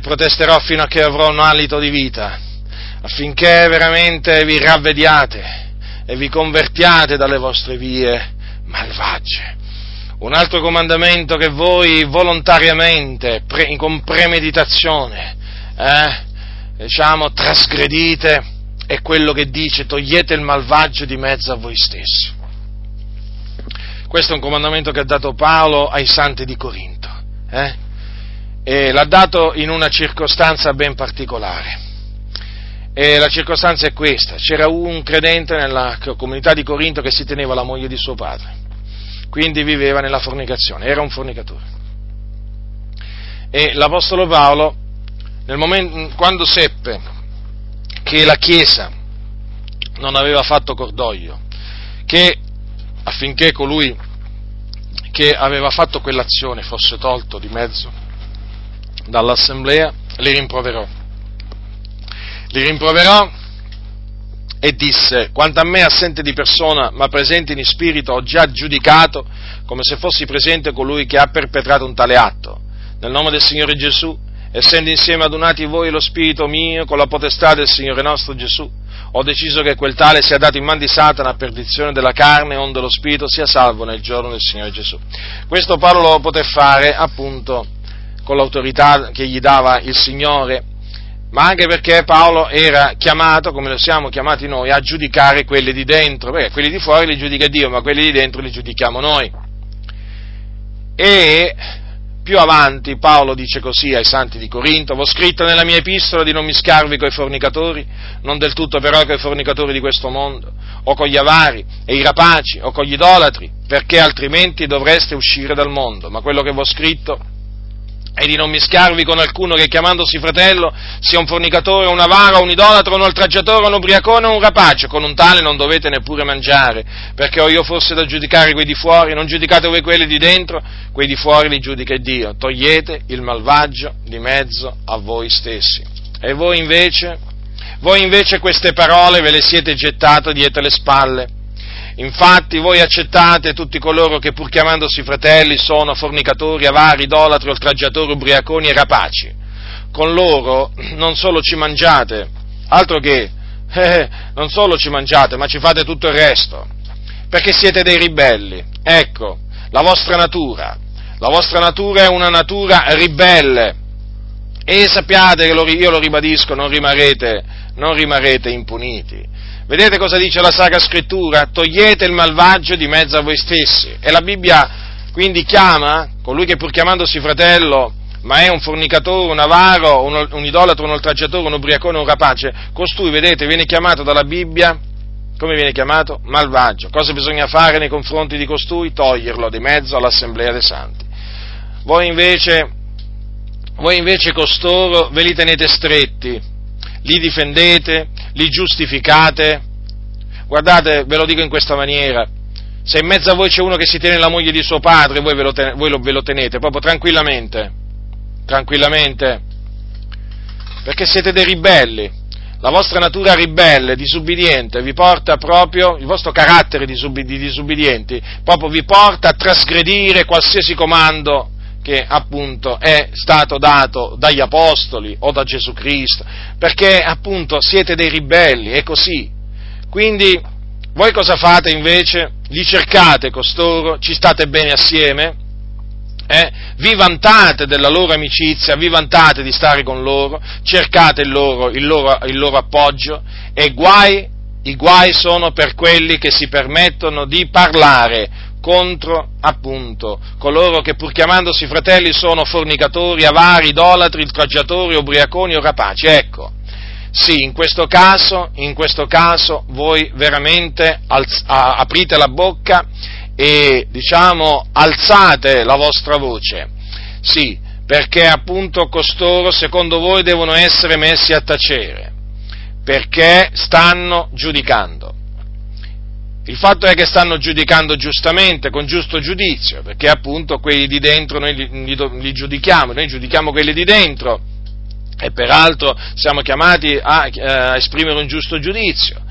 Protesterò fino a che avrò un alito di vita. affinché veramente vi ravvediate e vi convertiate dalle vostre vie malvagie. Un altro comandamento che voi volontariamente, con premeditazione, trasgredite, è quello che dice: togliete il malvagio di mezzo a voi stessi. Questo è un comandamento che ha dato Paolo ai santi di Corinto, e l'ha dato in una circostanza ben particolare. E la circostanza è questa: c'era un credente nella comunità di Corinto che si teneva la moglie di suo padre, quindi viveva nella fornicazione, era un fornicatore. E l'Apostolo Paolo, nel momento, quando seppe che la Chiesa non aveva fatto cordoglio, che affinché colui che aveva fatto quell'azione fosse tolto di mezzo dall'assemblea, li rimproverò e disse: quanto a me, assente di persona ma presente in spirito, ho già giudicato come se fossi presente colui che ha perpetrato un tale atto, nel nome del Signore Gesù, essendo insieme adunati voi lo spirito mio con la potestà del Signore nostro Gesù, ho deciso che quel tale sia dato in man di Satana a perdizione della carne, onde lo spirito sia salvo nel giorno del Signore Gesù. Questo Paolo lo poté fare appunto con l'autorità che gli dava il Signore, ma anche perché Paolo era chiamato, come lo siamo chiamati noi, a giudicare quelli di dentro, perché quelli di fuori li giudica Dio, ma quelli di dentro li giudichiamo noi. E più avanti Paolo dice così ai santi di Corinto: «V'ho scritto nella mia epistola di non mischiarvi coi fornicatori, non del tutto però coi fornicatori di questo mondo, o con gli avari e i rapaci, o con gli idolatri, perché altrimenti dovreste uscire dal mondo, ma quello che v'ho scritto e di non mischiarvi con alcuno che, chiamandosi fratello, sia un fornicatore, un avaro, un idolatro, un oltraggiatore, un ubriacone o un rapace. Con un tale non dovete neppure mangiare, perché ho io forse da giudicare quei di fuori? Non giudicate voi quelli di dentro? Quei di fuori li giudica Dio. Togliete il malvagio di mezzo a voi stessi». E voi invece queste parole ve le siete gettate dietro le spalle. Infatti voi accettate tutti coloro che, pur chiamandosi fratelli, sono fornicatori, avari, idolatri, oltraggiatori, ubriaconi e rapaci. Con loro non solo ci mangiate, altro che, non solo ci mangiate, ma ci fate tutto il resto, perché siete dei ribelli. Ecco, la vostra natura è una natura ribelle, e sappiate, che io lo ribadisco, non rimarrete impuniti. Vedete cosa dice la Sacra Scrittura? Togliete il malvagio di mezzo a voi stessi. E la Bibbia quindi chiama colui che, pur chiamandosi fratello, ma è un fornicatore, un avaro, un idolatro, un oltraggiatore, un ubriacone, un rapace. Costui, vedete, viene chiamato dalla Bibbia, come viene chiamato? Malvagio. Cosa bisogna fare nei confronti di costui? Toglierlo di mezzo all'assemblea dei santi. Voi invece costoro ve li tenete stretti, li difendete, li giustificate. Guardate, ve lo dico in questa maniera: se in mezzo a voi c'è uno che si tiene la moglie di suo padre, voi ve lo tenete proprio tranquillamente, perché siete dei ribelli. La vostra natura ribelle, disubbidiente, vi porta proprio, il vostro carattere disubbidienti proprio vi porta a trasgredire qualsiasi comando che appunto è stato dato dagli apostoli o da Gesù Cristo, perché appunto siete dei ribelli, è così. Quindi voi cosa fate invece? Li cercate costoro, ci state bene assieme, vi vantate della loro amicizia, vi vantate di stare con loro, cercate il loro appoggio, e i guai sono per quelli che si permettono di parlare contro, appunto, coloro che, pur chiamandosi fratelli, sono fornicatori, avari, idolatri, oltraggiatori, ubriaconi o rapaci. Ecco, sì, in questo caso voi veramente aprite la bocca e, alzate la vostra voce, sì, perché appunto costoro, secondo voi, devono essere messi a tacere, perché stanno giudicando. Il fatto è che stanno giudicando giustamente, con giusto giudizio, perché appunto quelli di dentro noi li giudichiamo, noi giudichiamo quelli di dentro, e peraltro siamo chiamati a esprimere un giusto giudizio,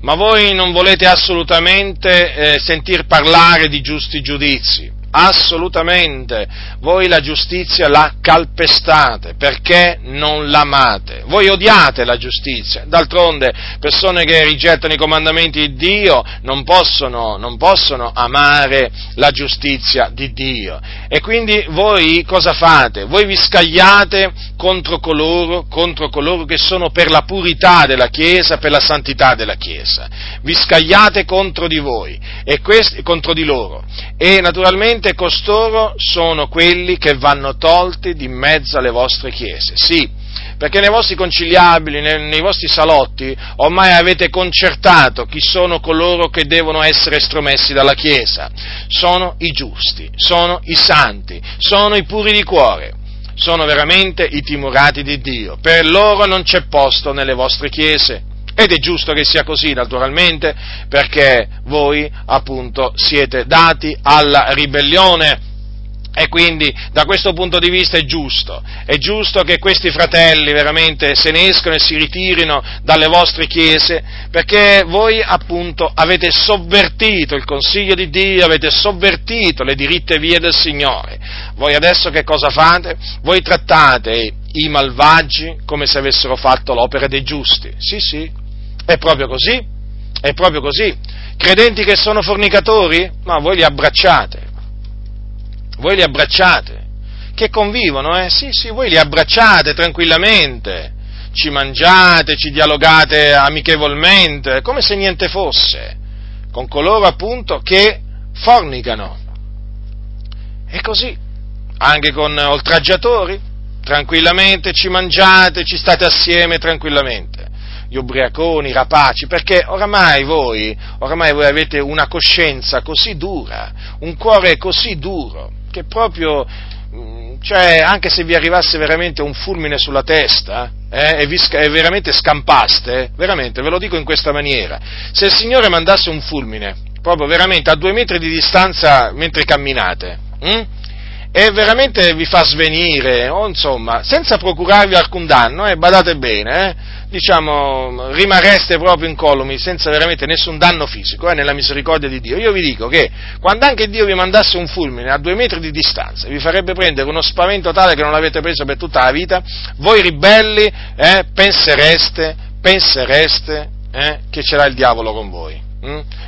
ma voi non volete assolutamente sentir parlare di giusti giudizi, assolutamente. Voi la giustizia la calpestate perché non l'amate. Voi odiate la giustizia. D'altronde, persone che rigettano i comandamenti di Dio non possono amare la giustizia di Dio. E quindi voi cosa fate? Voi vi scagliate contro coloro che sono per la purità della Chiesa, per la santità della Chiesa. Vi scagliate contro di voi e contro di loro. E naturalmente costoro sono quelli che vanno tolti di mezzo alle vostre chiese, sì, perché nei vostri conciliabili, nei vostri salotti, ormai avete concertato chi sono coloro che devono essere estromessi dalla Chiesa. Sono i giusti, sono i santi, sono i puri di cuore, sono veramente i timorati di Dio. Per loro non c'è posto nelle vostre chiese. Ed è giusto che sia così, naturalmente, perché voi, appunto, siete dati alla ribellione. E quindi da questo punto di vista è giusto che questi fratelli veramente se ne escano e si ritirino dalle vostre chiese, perché voi appunto avete sovvertito il consiglio di Dio, avete sovvertito le diritte vie del Signore. Voi adesso che cosa fate? Voi trattate i malvagi come se avessero fatto l'opera dei giusti. Sì, è proprio così. Credenti che sono fornicatori? Ma voi li abbracciate. Voi li abbracciate, che convivono, sì, voi li abbracciate tranquillamente, ci mangiate, ci dialogate amichevolmente, come se niente fosse, con coloro appunto che fornicano. E così, anche con oltraggiatori, tranquillamente, ci mangiate, ci state assieme tranquillamente. Gli ubriaconi, i rapaci, perché oramai voi avete una coscienza così dura, un cuore così duro, che proprio, cioè, anche se vi arrivasse veramente un fulmine sulla testa, e veramente scampaste, veramente, ve lo dico in questa maniera, se il Signore mandasse un fulmine, proprio veramente a 2 metri di distanza mentre camminate, e veramente vi fa svenire, o insomma, senza procurarvi alcun danno, badate bene, diciamo, rimarreste proprio incolumi, senza veramente nessun danno fisico, nella misericordia di Dio. Io vi dico che, quando anche Dio vi mandasse un fulmine a 2 metri di distanza, vi farebbe prendere uno spavento tale che non l'avete preso per tutta la vita, voi ribelli, pensereste che ce l'ha il diavolo con voi.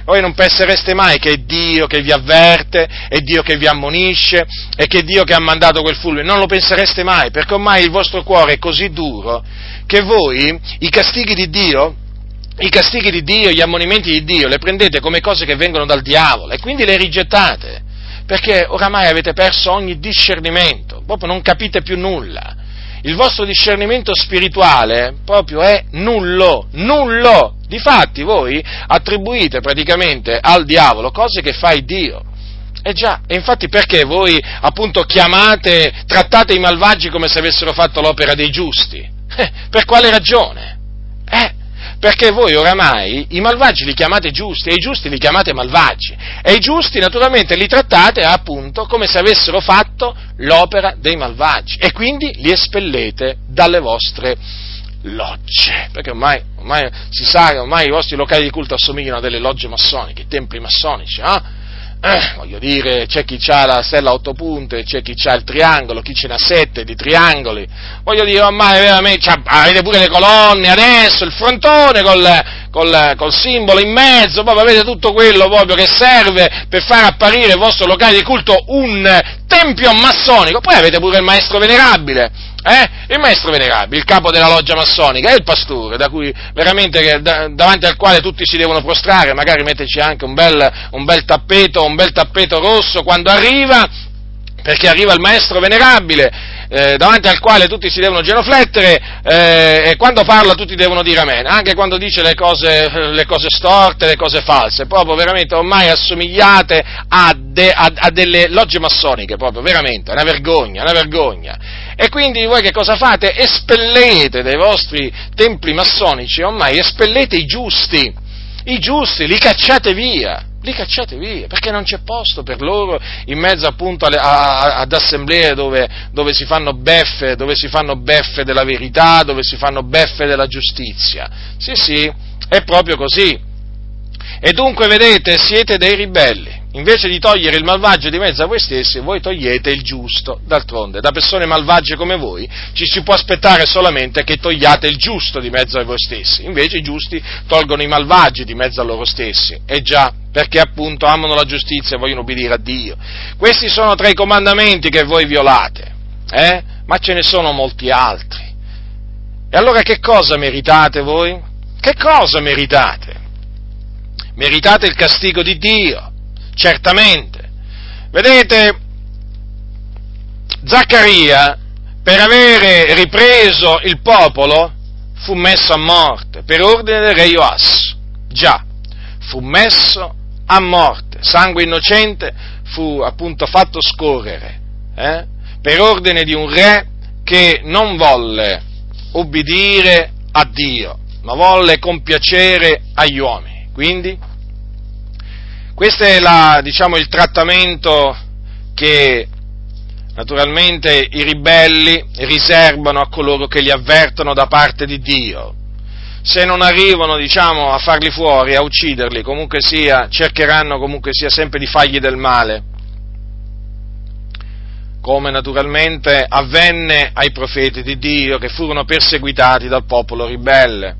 Voi non pensereste mai che è Dio che vi avverte, è Dio che vi ammonisce, è che è Dio che ha mandato quel fulmine. Non lo pensereste mai, perché ormai il vostro cuore è così duro che voi i castighi di Dio, gli ammonimenti di Dio le prendete come cose che vengono dal diavolo e quindi le rigettate, perché oramai avete perso ogni discernimento, proprio non capite più nulla. Il vostro discernimento spirituale proprio è nullo. Difatti voi attribuite praticamente al diavolo cose che fa il Dio. E infatti perché voi appunto trattate i malvagi come se avessero fatto l'opera dei giusti? Per quale ragione? Perché voi oramai i malvagi li chiamate giusti e i giusti li chiamate malvagi e i giusti naturalmente li trattate appunto come se avessero fatto l'opera dei malvagi e quindi li espellete dalle vostre logge, perché ormai si sa che ormai i vostri locali di culto assomigliano a delle logge massoniche, i templi massonici, voglio dire, c'è chi ha la stella 8 punte, c'è chi ha il triangolo, chi ce n'ha 7 di triangoli, voglio dire, ormai veramente, avete pure le colonne adesso, il frontone col simbolo in mezzo, proprio avete tutto quello proprio che serve per far apparire il vostro locale di culto un tempio massonico, poi avete pure il maestro venerabile. Il maestro venerabile, il capo della loggia massonica, è il pastore da cui veramente davanti al quale tutti si devono prostrare, magari metterci anche un bel tappeto rosso quando arriva, perché arriva il maestro venerabile. Davanti al quale tutti si devono genoflettere e quando parla tutti devono dire amen, anche quando dice le cose storte, le cose false, proprio veramente ormai assomigliate a delle logge massoniche, proprio veramente, è una vergogna. E quindi voi che cosa fate? Espellete dai vostri templi massonici, ormai espellete i giusti, li cacciate via, perché non c'è posto per loro in mezzo appunto ad assemblee dove si fanno beffe della verità, dove si fanno beffe della giustizia. Sì, è proprio così. E dunque, vedete, siete dei ribelli, Invece di togliere il malvagio di mezzo a voi stessi, voi togliete il giusto. D'altronde, da persone malvagie come voi, ci si può aspettare solamente che togliate il giusto di mezzo a voi stessi. Invece i giusti tolgono i malvagi di mezzo a loro stessi. E già, perché appunto amano la giustizia e vogliono obbedire a Dio. Questi sono tra i comandamenti che voi violate, ma ce ne sono molti altri. E allora che cosa meritate voi? Che cosa meritate? Meritate il castigo di Dio. Certamente. Vedete, Zaccaria, per avere ripreso il popolo, fu messo a morte, per ordine del re Joas. Già, fu messo a morte, sangue innocente fu appunto fatto scorrere, per ordine di un re che non volle obbedire a Dio, ma volle compiacere agli uomini. Quindi, questo è il trattamento che naturalmente i ribelli riservano a coloro che li avvertono da parte di Dio. Se non arrivano, a farli fuori, a ucciderli, cercheranno sempre di fargli del male, come naturalmente avvenne ai profeti di Dio che furono perseguitati dal popolo ribelle.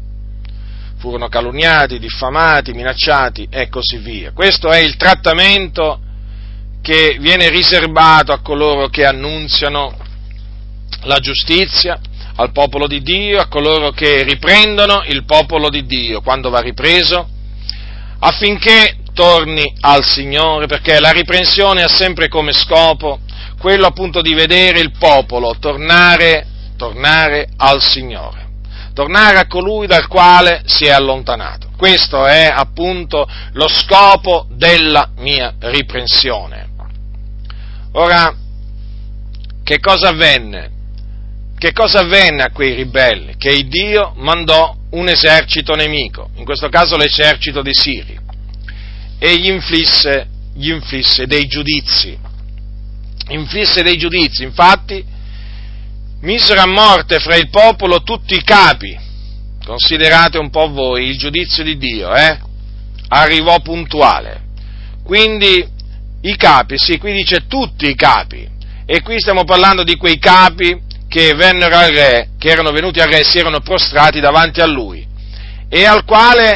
Furono calunniati, diffamati, minacciati e così via. Questo è il trattamento che viene riservato a coloro che annunziano la giustizia al popolo di Dio, a coloro che riprendono il popolo di Dio, quando va ripreso, affinché torni al Signore, perché la riprensione ha sempre come scopo quello appunto di vedere il popolo tornare al Signore. Tornare a colui dal quale si è allontanato. Questo è appunto lo scopo della mia riprensione. Ora, che cosa avvenne? Che cosa avvenne a quei ribelli? Che il Dio mandò un esercito nemico, in questo caso l'esercito dei Siri, e gli inflisse dei giudizi. Infatti, misero a morte fra il popolo tutti i capi. Considerate un po' voi il giudizio di Dio, arrivò puntuale. Quindi i capi, sì, qui dice tutti i capi, e qui stiamo parlando di quei capi che vennero al re, che erano venuti al re e si erano prostrati davanti a lui, e ai quali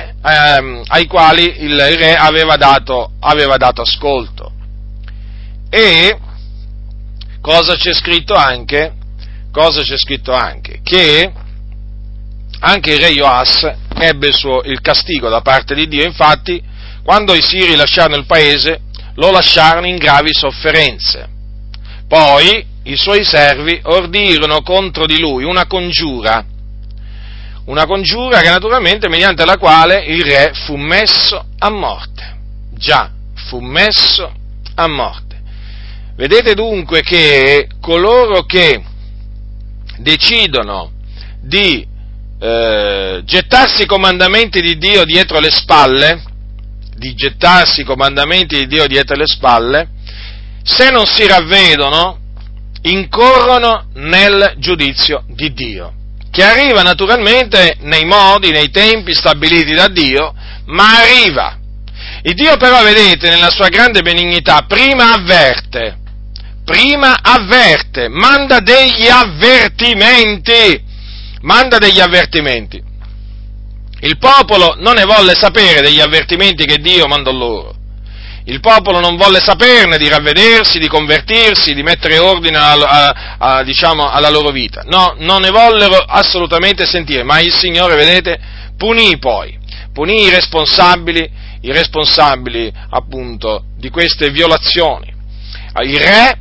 il re aveva dato ascolto. E cosa c'è scritto anche? Che anche il re Joas ebbe il castigo da parte di Dio. Infatti, quando i Siri lasciarono il paese, lo lasciarono in gravi sofferenze. Poi i suoi servi ordirono contro di lui una congiura che naturalmente mediante la quale il re fu messo a morte. Già, fu messo a morte. Vedete dunque che coloro che decidono di gettarsi i comandamenti di Dio dietro le spalle, se non si ravvedono, incorrono nel giudizio di Dio, che arriva naturalmente nei modi, nei tempi stabiliti da Dio, ma arriva. Il Dio però, vedete, nella sua grande benignità, prima avverte, manda degli avvertimenti. Il popolo non ne volle sapere degli avvertimenti che Dio mandò loro. Il popolo non volle saperne di ravvedersi, di convertirsi, di mettere ordine alla loro vita. No, non ne vollero assolutamente sentire, ma il Signore, vedete, punì i responsabili appunto di queste violazioni. Il re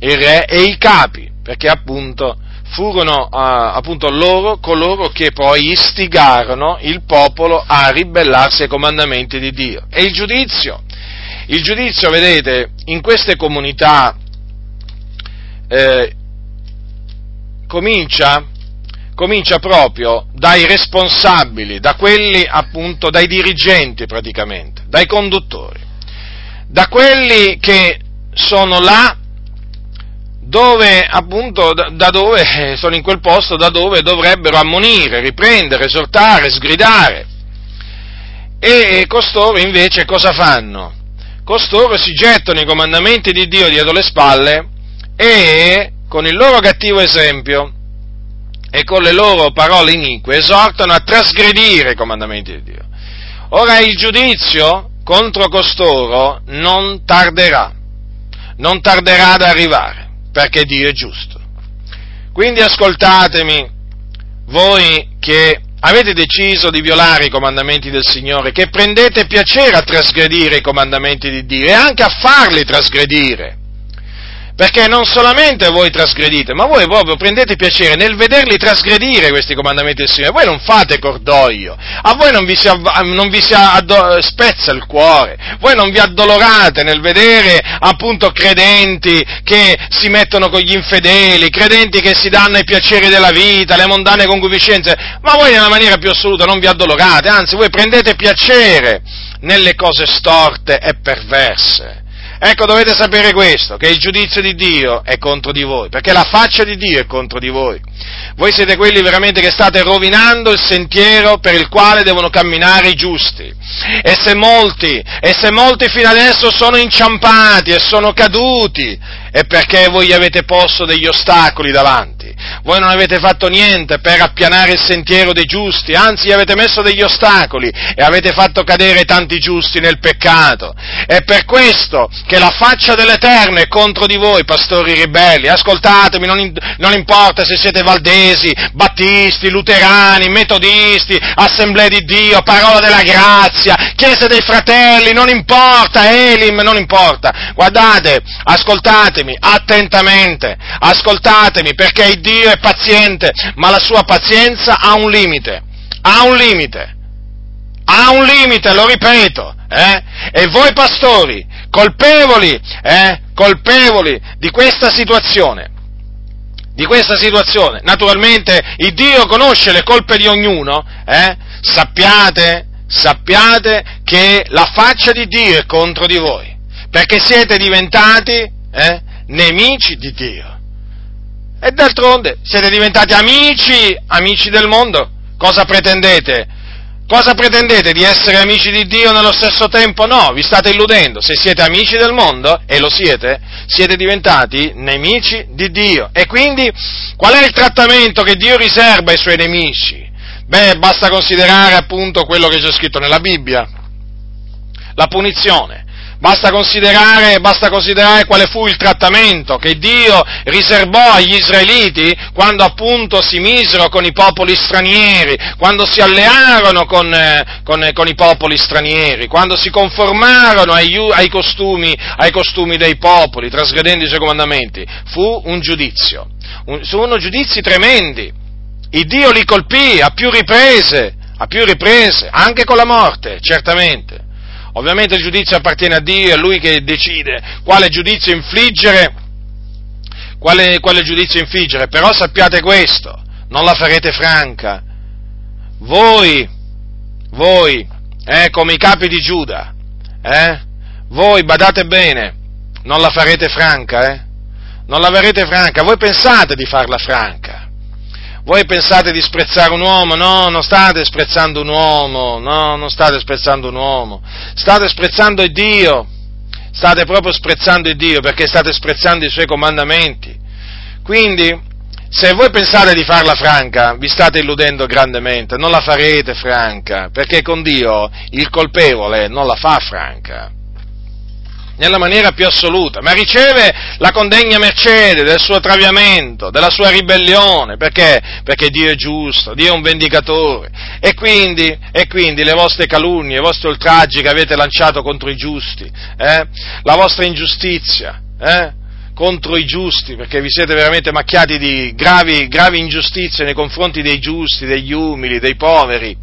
e i capi, perché appunto furono loro coloro che poi istigarono il popolo a ribellarsi ai comandamenti di Dio. E il giudizio, vedete, in queste comunità comincia proprio dai responsabili, da quelli appunto, dai dirigenti praticamente, dai conduttori, da quelli che sono là dove appunto, da dove sono in quel posto da dove dovrebbero ammonire, riprendere, esortare, sgridare. E costoro invece cosa fanno? costoro si gettano i comandamenti di Dio dietro le spalle e con il loro cattivo esempio e con le loro parole inique esortano a trasgredire i comandamenti di Dio. Ora il giudizio contro costoro non tarderà ad arrivare, perché Dio è giusto. Quindi ascoltatemi, voi che avete deciso di violare i comandamenti del Signore, che prendete piacere a trasgredire i comandamenti di Dio e anche a farli trasgredire, perché non solamente voi trasgredite, ma voi proprio prendete piacere nel vederli trasgredire questi comandamenti del Signore. Voi non fate cordoglio, a voi non vi si spezza il cuore, voi non vi addolorate nel vedere appunto credenti che si mettono con gli infedeli, credenti che si danno ai piaceri della vita, alle mondane concupiscenze, ma voi nella maniera più assoluta non vi addolorate, anzi voi prendete piacere nelle cose storte e perverse. Ecco, dovete sapere questo, che il giudizio di Dio è contro di voi, perché la faccia di Dio è contro di voi. Voi siete quelli veramente che state rovinando il sentiero per il quale devono camminare i giusti. E se molti fino adesso sono inciampati e sono caduti, è perché voi gli avete posto degli ostacoli davanti. Voi non avete fatto niente per appianare il sentiero dei giusti, anzi gli avete messo degli ostacoli e avete fatto cadere tanti giusti nel peccato. È per questo che la faccia dell'Eterno è contro di voi, pastori ribelli. Ascoltatemi, non importa se siete valdesi, battisti, luterani, metodisti, assemblea di Dio, parola della grazia, chiesa dei fratelli, non importa, Elim, non importa. Guardate, ascoltatemi attentamente, ascoltatemi, perché il Dio è paziente, ma la sua pazienza ha un limite, lo ripeto, E voi pastori, colpevoli di questa situazione, naturalmente il Dio conosce le colpe di ognuno, sappiate che la faccia di Dio è contro di voi, perché siete diventati nemici di Dio, e d'altronde siete diventati amici del mondo. Cosa pretendete? Cosa pretendete? Di essere amici di Dio nello stesso tempo? No, vi state illudendo. Se siete amici del mondo, e lo siete, siete diventati nemici di Dio. E quindi, qual è il trattamento che Dio riserva ai suoi nemici? Beh, basta considerare appunto quello che c'è scritto nella Bibbia, la punizione. Basta considerare quale fu il trattamento che Dio riservò agli israeliti quando appunto si misero con i popoli stranieri, quando si allearono con i popoli stranieri, quando si conformarono ai costumi dei popoli, trasgredendo i suoi comandamenti. Fu un giudizio. Furono giudizi tremendi. Il Dio li colpì a più riprese, anche con la morte, certamente. Ovviamente il giudizio appartiene a Dio, è Lui che decide quale giudizio infliggere, però sappiate questo, non la farete franca. Voi, come i capi di Giuda, voi badate bene, non la farete franca, non la farete franca, voi pensate di farla franca. Voi pensate di sprezzare un uomo? No, non state sprezzando un uomo, state sprezzando il Dio, state proprio sprezzando il Dio, perché state sprezzando i Suoi comandamenti. Quindi, se voi pensate di farla franca, vi state illudendo grandemente, non la farete franca, perché con Dio il colpevole non la fa franca, nella maniera più assoluta, ma riceve la condegna mercede del suo traviamento, della sua ribellione. Perché? Perché Dio è giusto, Dio è un vendicatore, e quindi le vostre calunnie, i vostri oltraggi che avete lanciato contro i giusti, la vostra ingiustizia, contro i giusti, perché vi siete veramente macchiati di gravi ingiustizie nei confronti dei giusti, degli umili, dei poveri,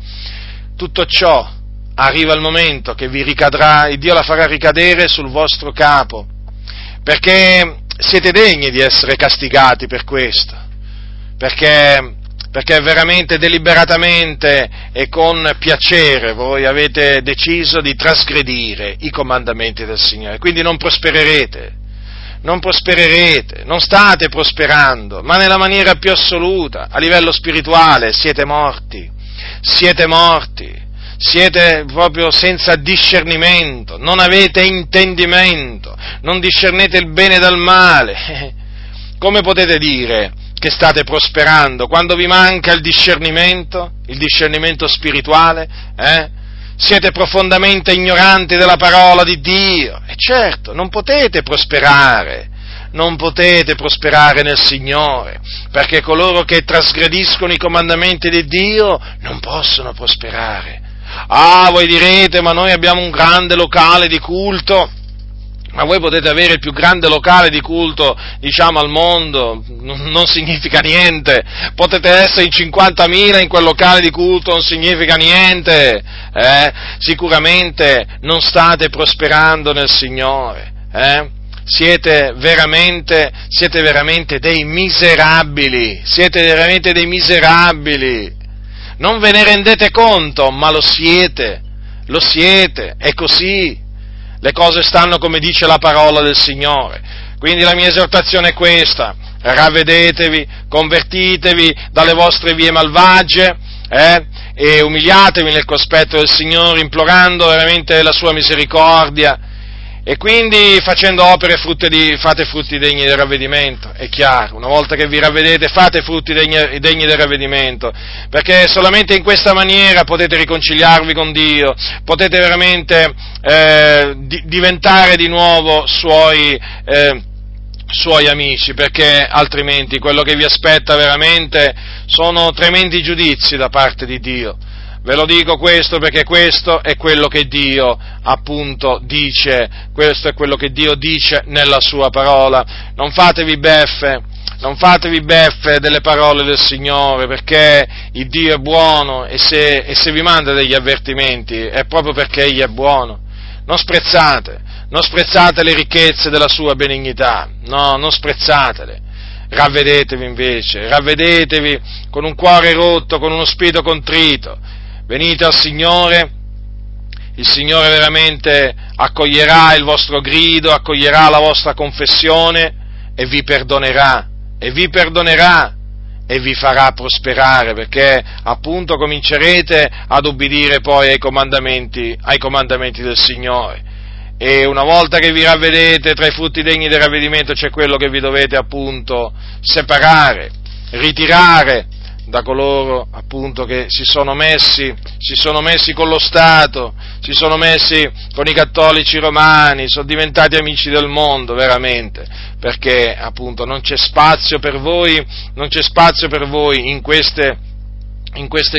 tutto ciò arriva il momento che vi ricadrà, e Dio la farà ricadere sul vostro capo, perché siete degni di essere castigati per questo, perché veramente deliberatamente e con piacere voi avete deciso di trasgredire i comandamenti del Signore, quindi non prospererete, non state prosperando, ma nella maniera più assoluta, a livello spirituale siete morti, siete proprio senza discernimento, non avete intendimento, non discernete il bene dal male. Come potete dire che state prosperando quando vi manca il discernimento spirituale? Siete profondamente ignoranti della parola di Dio, e certo, non potete prosperare nel Signore, perché coloro che trasgrediscono i comandamenti di Dio non possono prosperare. Ah, voi direte, ma noi abbiamo un grande locale di culto. Ma voi potete avere il più grande locale di culto, diciamo, al mondo, non significa niente. Potete essere in 50.000 in quel locale di culto, non significa niente. Sicuramente non state prosperando nel Signore. Siete veramente dei miserabili. Non ve ne rendete conto, ma lo siete, è così. Le cose stanno come dice la parola del Signore. Quindi la mia esortazione è questa: ravvedetevi, convertitevi dalle vostre vie malvagie, e umiliatevi nel cospetto del Signore, implorando veramente la sua misericordia, e quindi facendo opere fate frutti degni del ravvedimento. È chiaro, una volta che vi ravvedete fate frutti degni del ravvedimento, perché solamente in questa maniera potete riconciliarvi con Dio, potete veramente diventare di nuovo suoi amici, perché altrimenti quello che vi aspetta veramente sono tremendi giudizi da parte di Dio. Ve lo dico questo perché questo è quello che Dio appunto dice, questo è quello che Dio dice nella sua parola. Non fatevi beffe delle parole del Signore, perché il Dio è buono, e se vi manda degli avvertimenti è proprio perché Egli è buono. Non sprezzate le ricchezze della sua benignità, no, non sprezzatele. Ravvedetevi invece, ravvedetevi con un cuore rotto, con uno spirito contrito. Venite al Signore, il Signore veramente accoglierà il vostro grido, accoglierà la vostra confessione e vi perdonerà e vi farà prosperare, perché appunto comincerete ad obbedire poi ai comandamenti del Signore. E una volta che vi ravvedete, tra i frutti degni del ravvedimento c'è quello che vi dovete appunto separare, ritirare da coloro appunto che si sono messi con lo Stato, si sono messi con i cattolici romani, sono diventati amici del mondo veramente, perché appunto non c'è spazio per voi in queste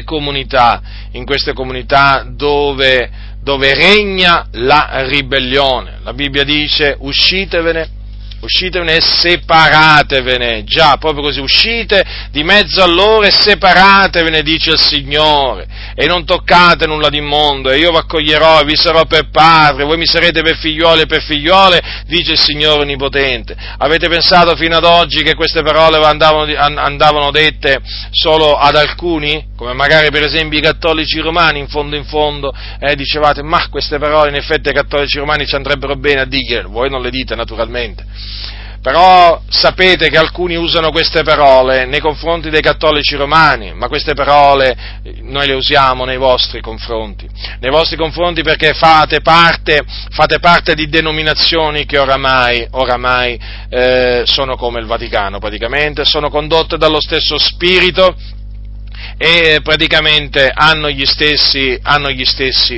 comunità dove regna la ribellione. La Bibbia dice: uscitevene e separatevene. Già, proprio così, uscite di mezzo a loro e separatevene, dice il Signore, e non toccate nulla d'immondo, e io vi accoglierò e vi sarò per padre, voi mi sarete per figlioli e per figliole, dice il Signore Onnipotente. Avete pensato fino ad oggi che queste parole andavano dette solo ad alcuni, come magari per esempio i cattolici romani? In fondo, dicevate, ma queste parole in effetti ai cattolici romani ci andrebbero bene a dirgliele. Voi non le dite, naturalmente. Però sapete che alcuni usano queste parole nei confronti dei cattolici romani, ma queste parole noi le usiamo nei vostri confronti perché fate parte di denominazioni che oramai sono come il Vaticano, praticamente sono condotte dallo stesso spirito e praticamente hanno gli stessi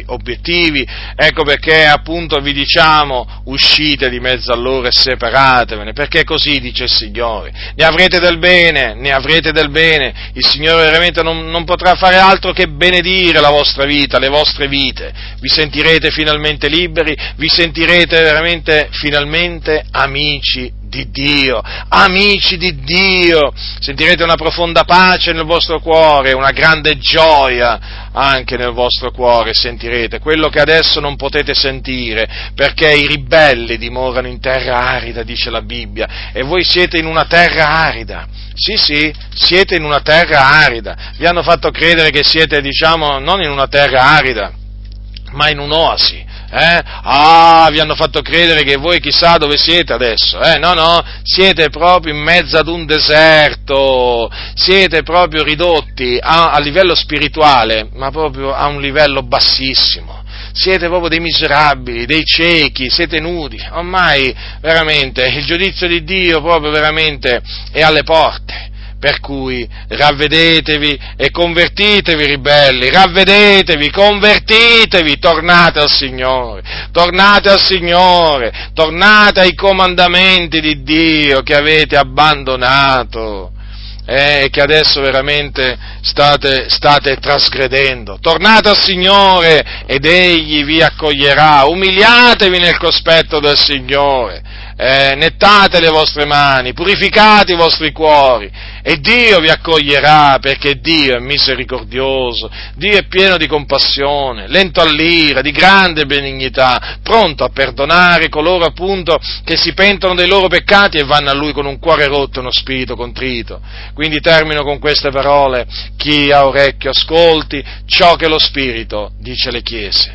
obiettivi. Ecco perché appunto vi diciamo: uscite di mezzo a loro e separatevene, perché così dice il Signore. Ne avrete del bene, il Signore veramente non potrà fare altro che benedire la vostra vita, le vostre vite. Vi sentirete finalmente liberi, vi sentirete veramente finalmente amici di Dio, sentirete una profonda pace nel vostro cuore, una grande gioia anche nel vostro cuore, sentirete quello che adesso non potete sentire, perché i ribelli dimorano in terra arida, dice la Bibbia, e voi siete in una terra arida. Sì, siete in una terra arida, vi hanno fatto credere che siete, diciamo, non in una terra arida, ma in un'oasi, eh? Ah, vi hanno fatto credere che voi chissà dove siete adesso, no, no, siete proprio in mezzo ad un deserto, siete proprio ridotti a livello spirituale, ma proprio a un livello bassissimo, siete proprio dei miserabili, dei ciechi, siete nudi, ormai veramente il giudizio di Dio proprio veramente è alle porte. Per cui ravvedetevi e convertitevi, ribelli, ravvedetevi, convertitevi, tornate al Signore, tornate al Signore, tornate ai comandamenti di Dio che avete abbandonato e che adesso veramente state trasgredendo. Tornate al Signore ed Egli vi accoglierà, umiliatevi nel cospetto del Signore. Nettate le vostre mani, purificate i vostri cuori e Dio vi accoglierà, perché Dio è misericordioso, Dio è pieno di compassione, lento all'ira, di grande benignità, pronto a perdonare coloro appunto che si pentono dei loro peccati e vanno a Lui con un cuore rotto e uno spirito contrito. Quindi termino con queste parole: chi ha orecchio ascolti ciò che lo Spirito dice alle chiese.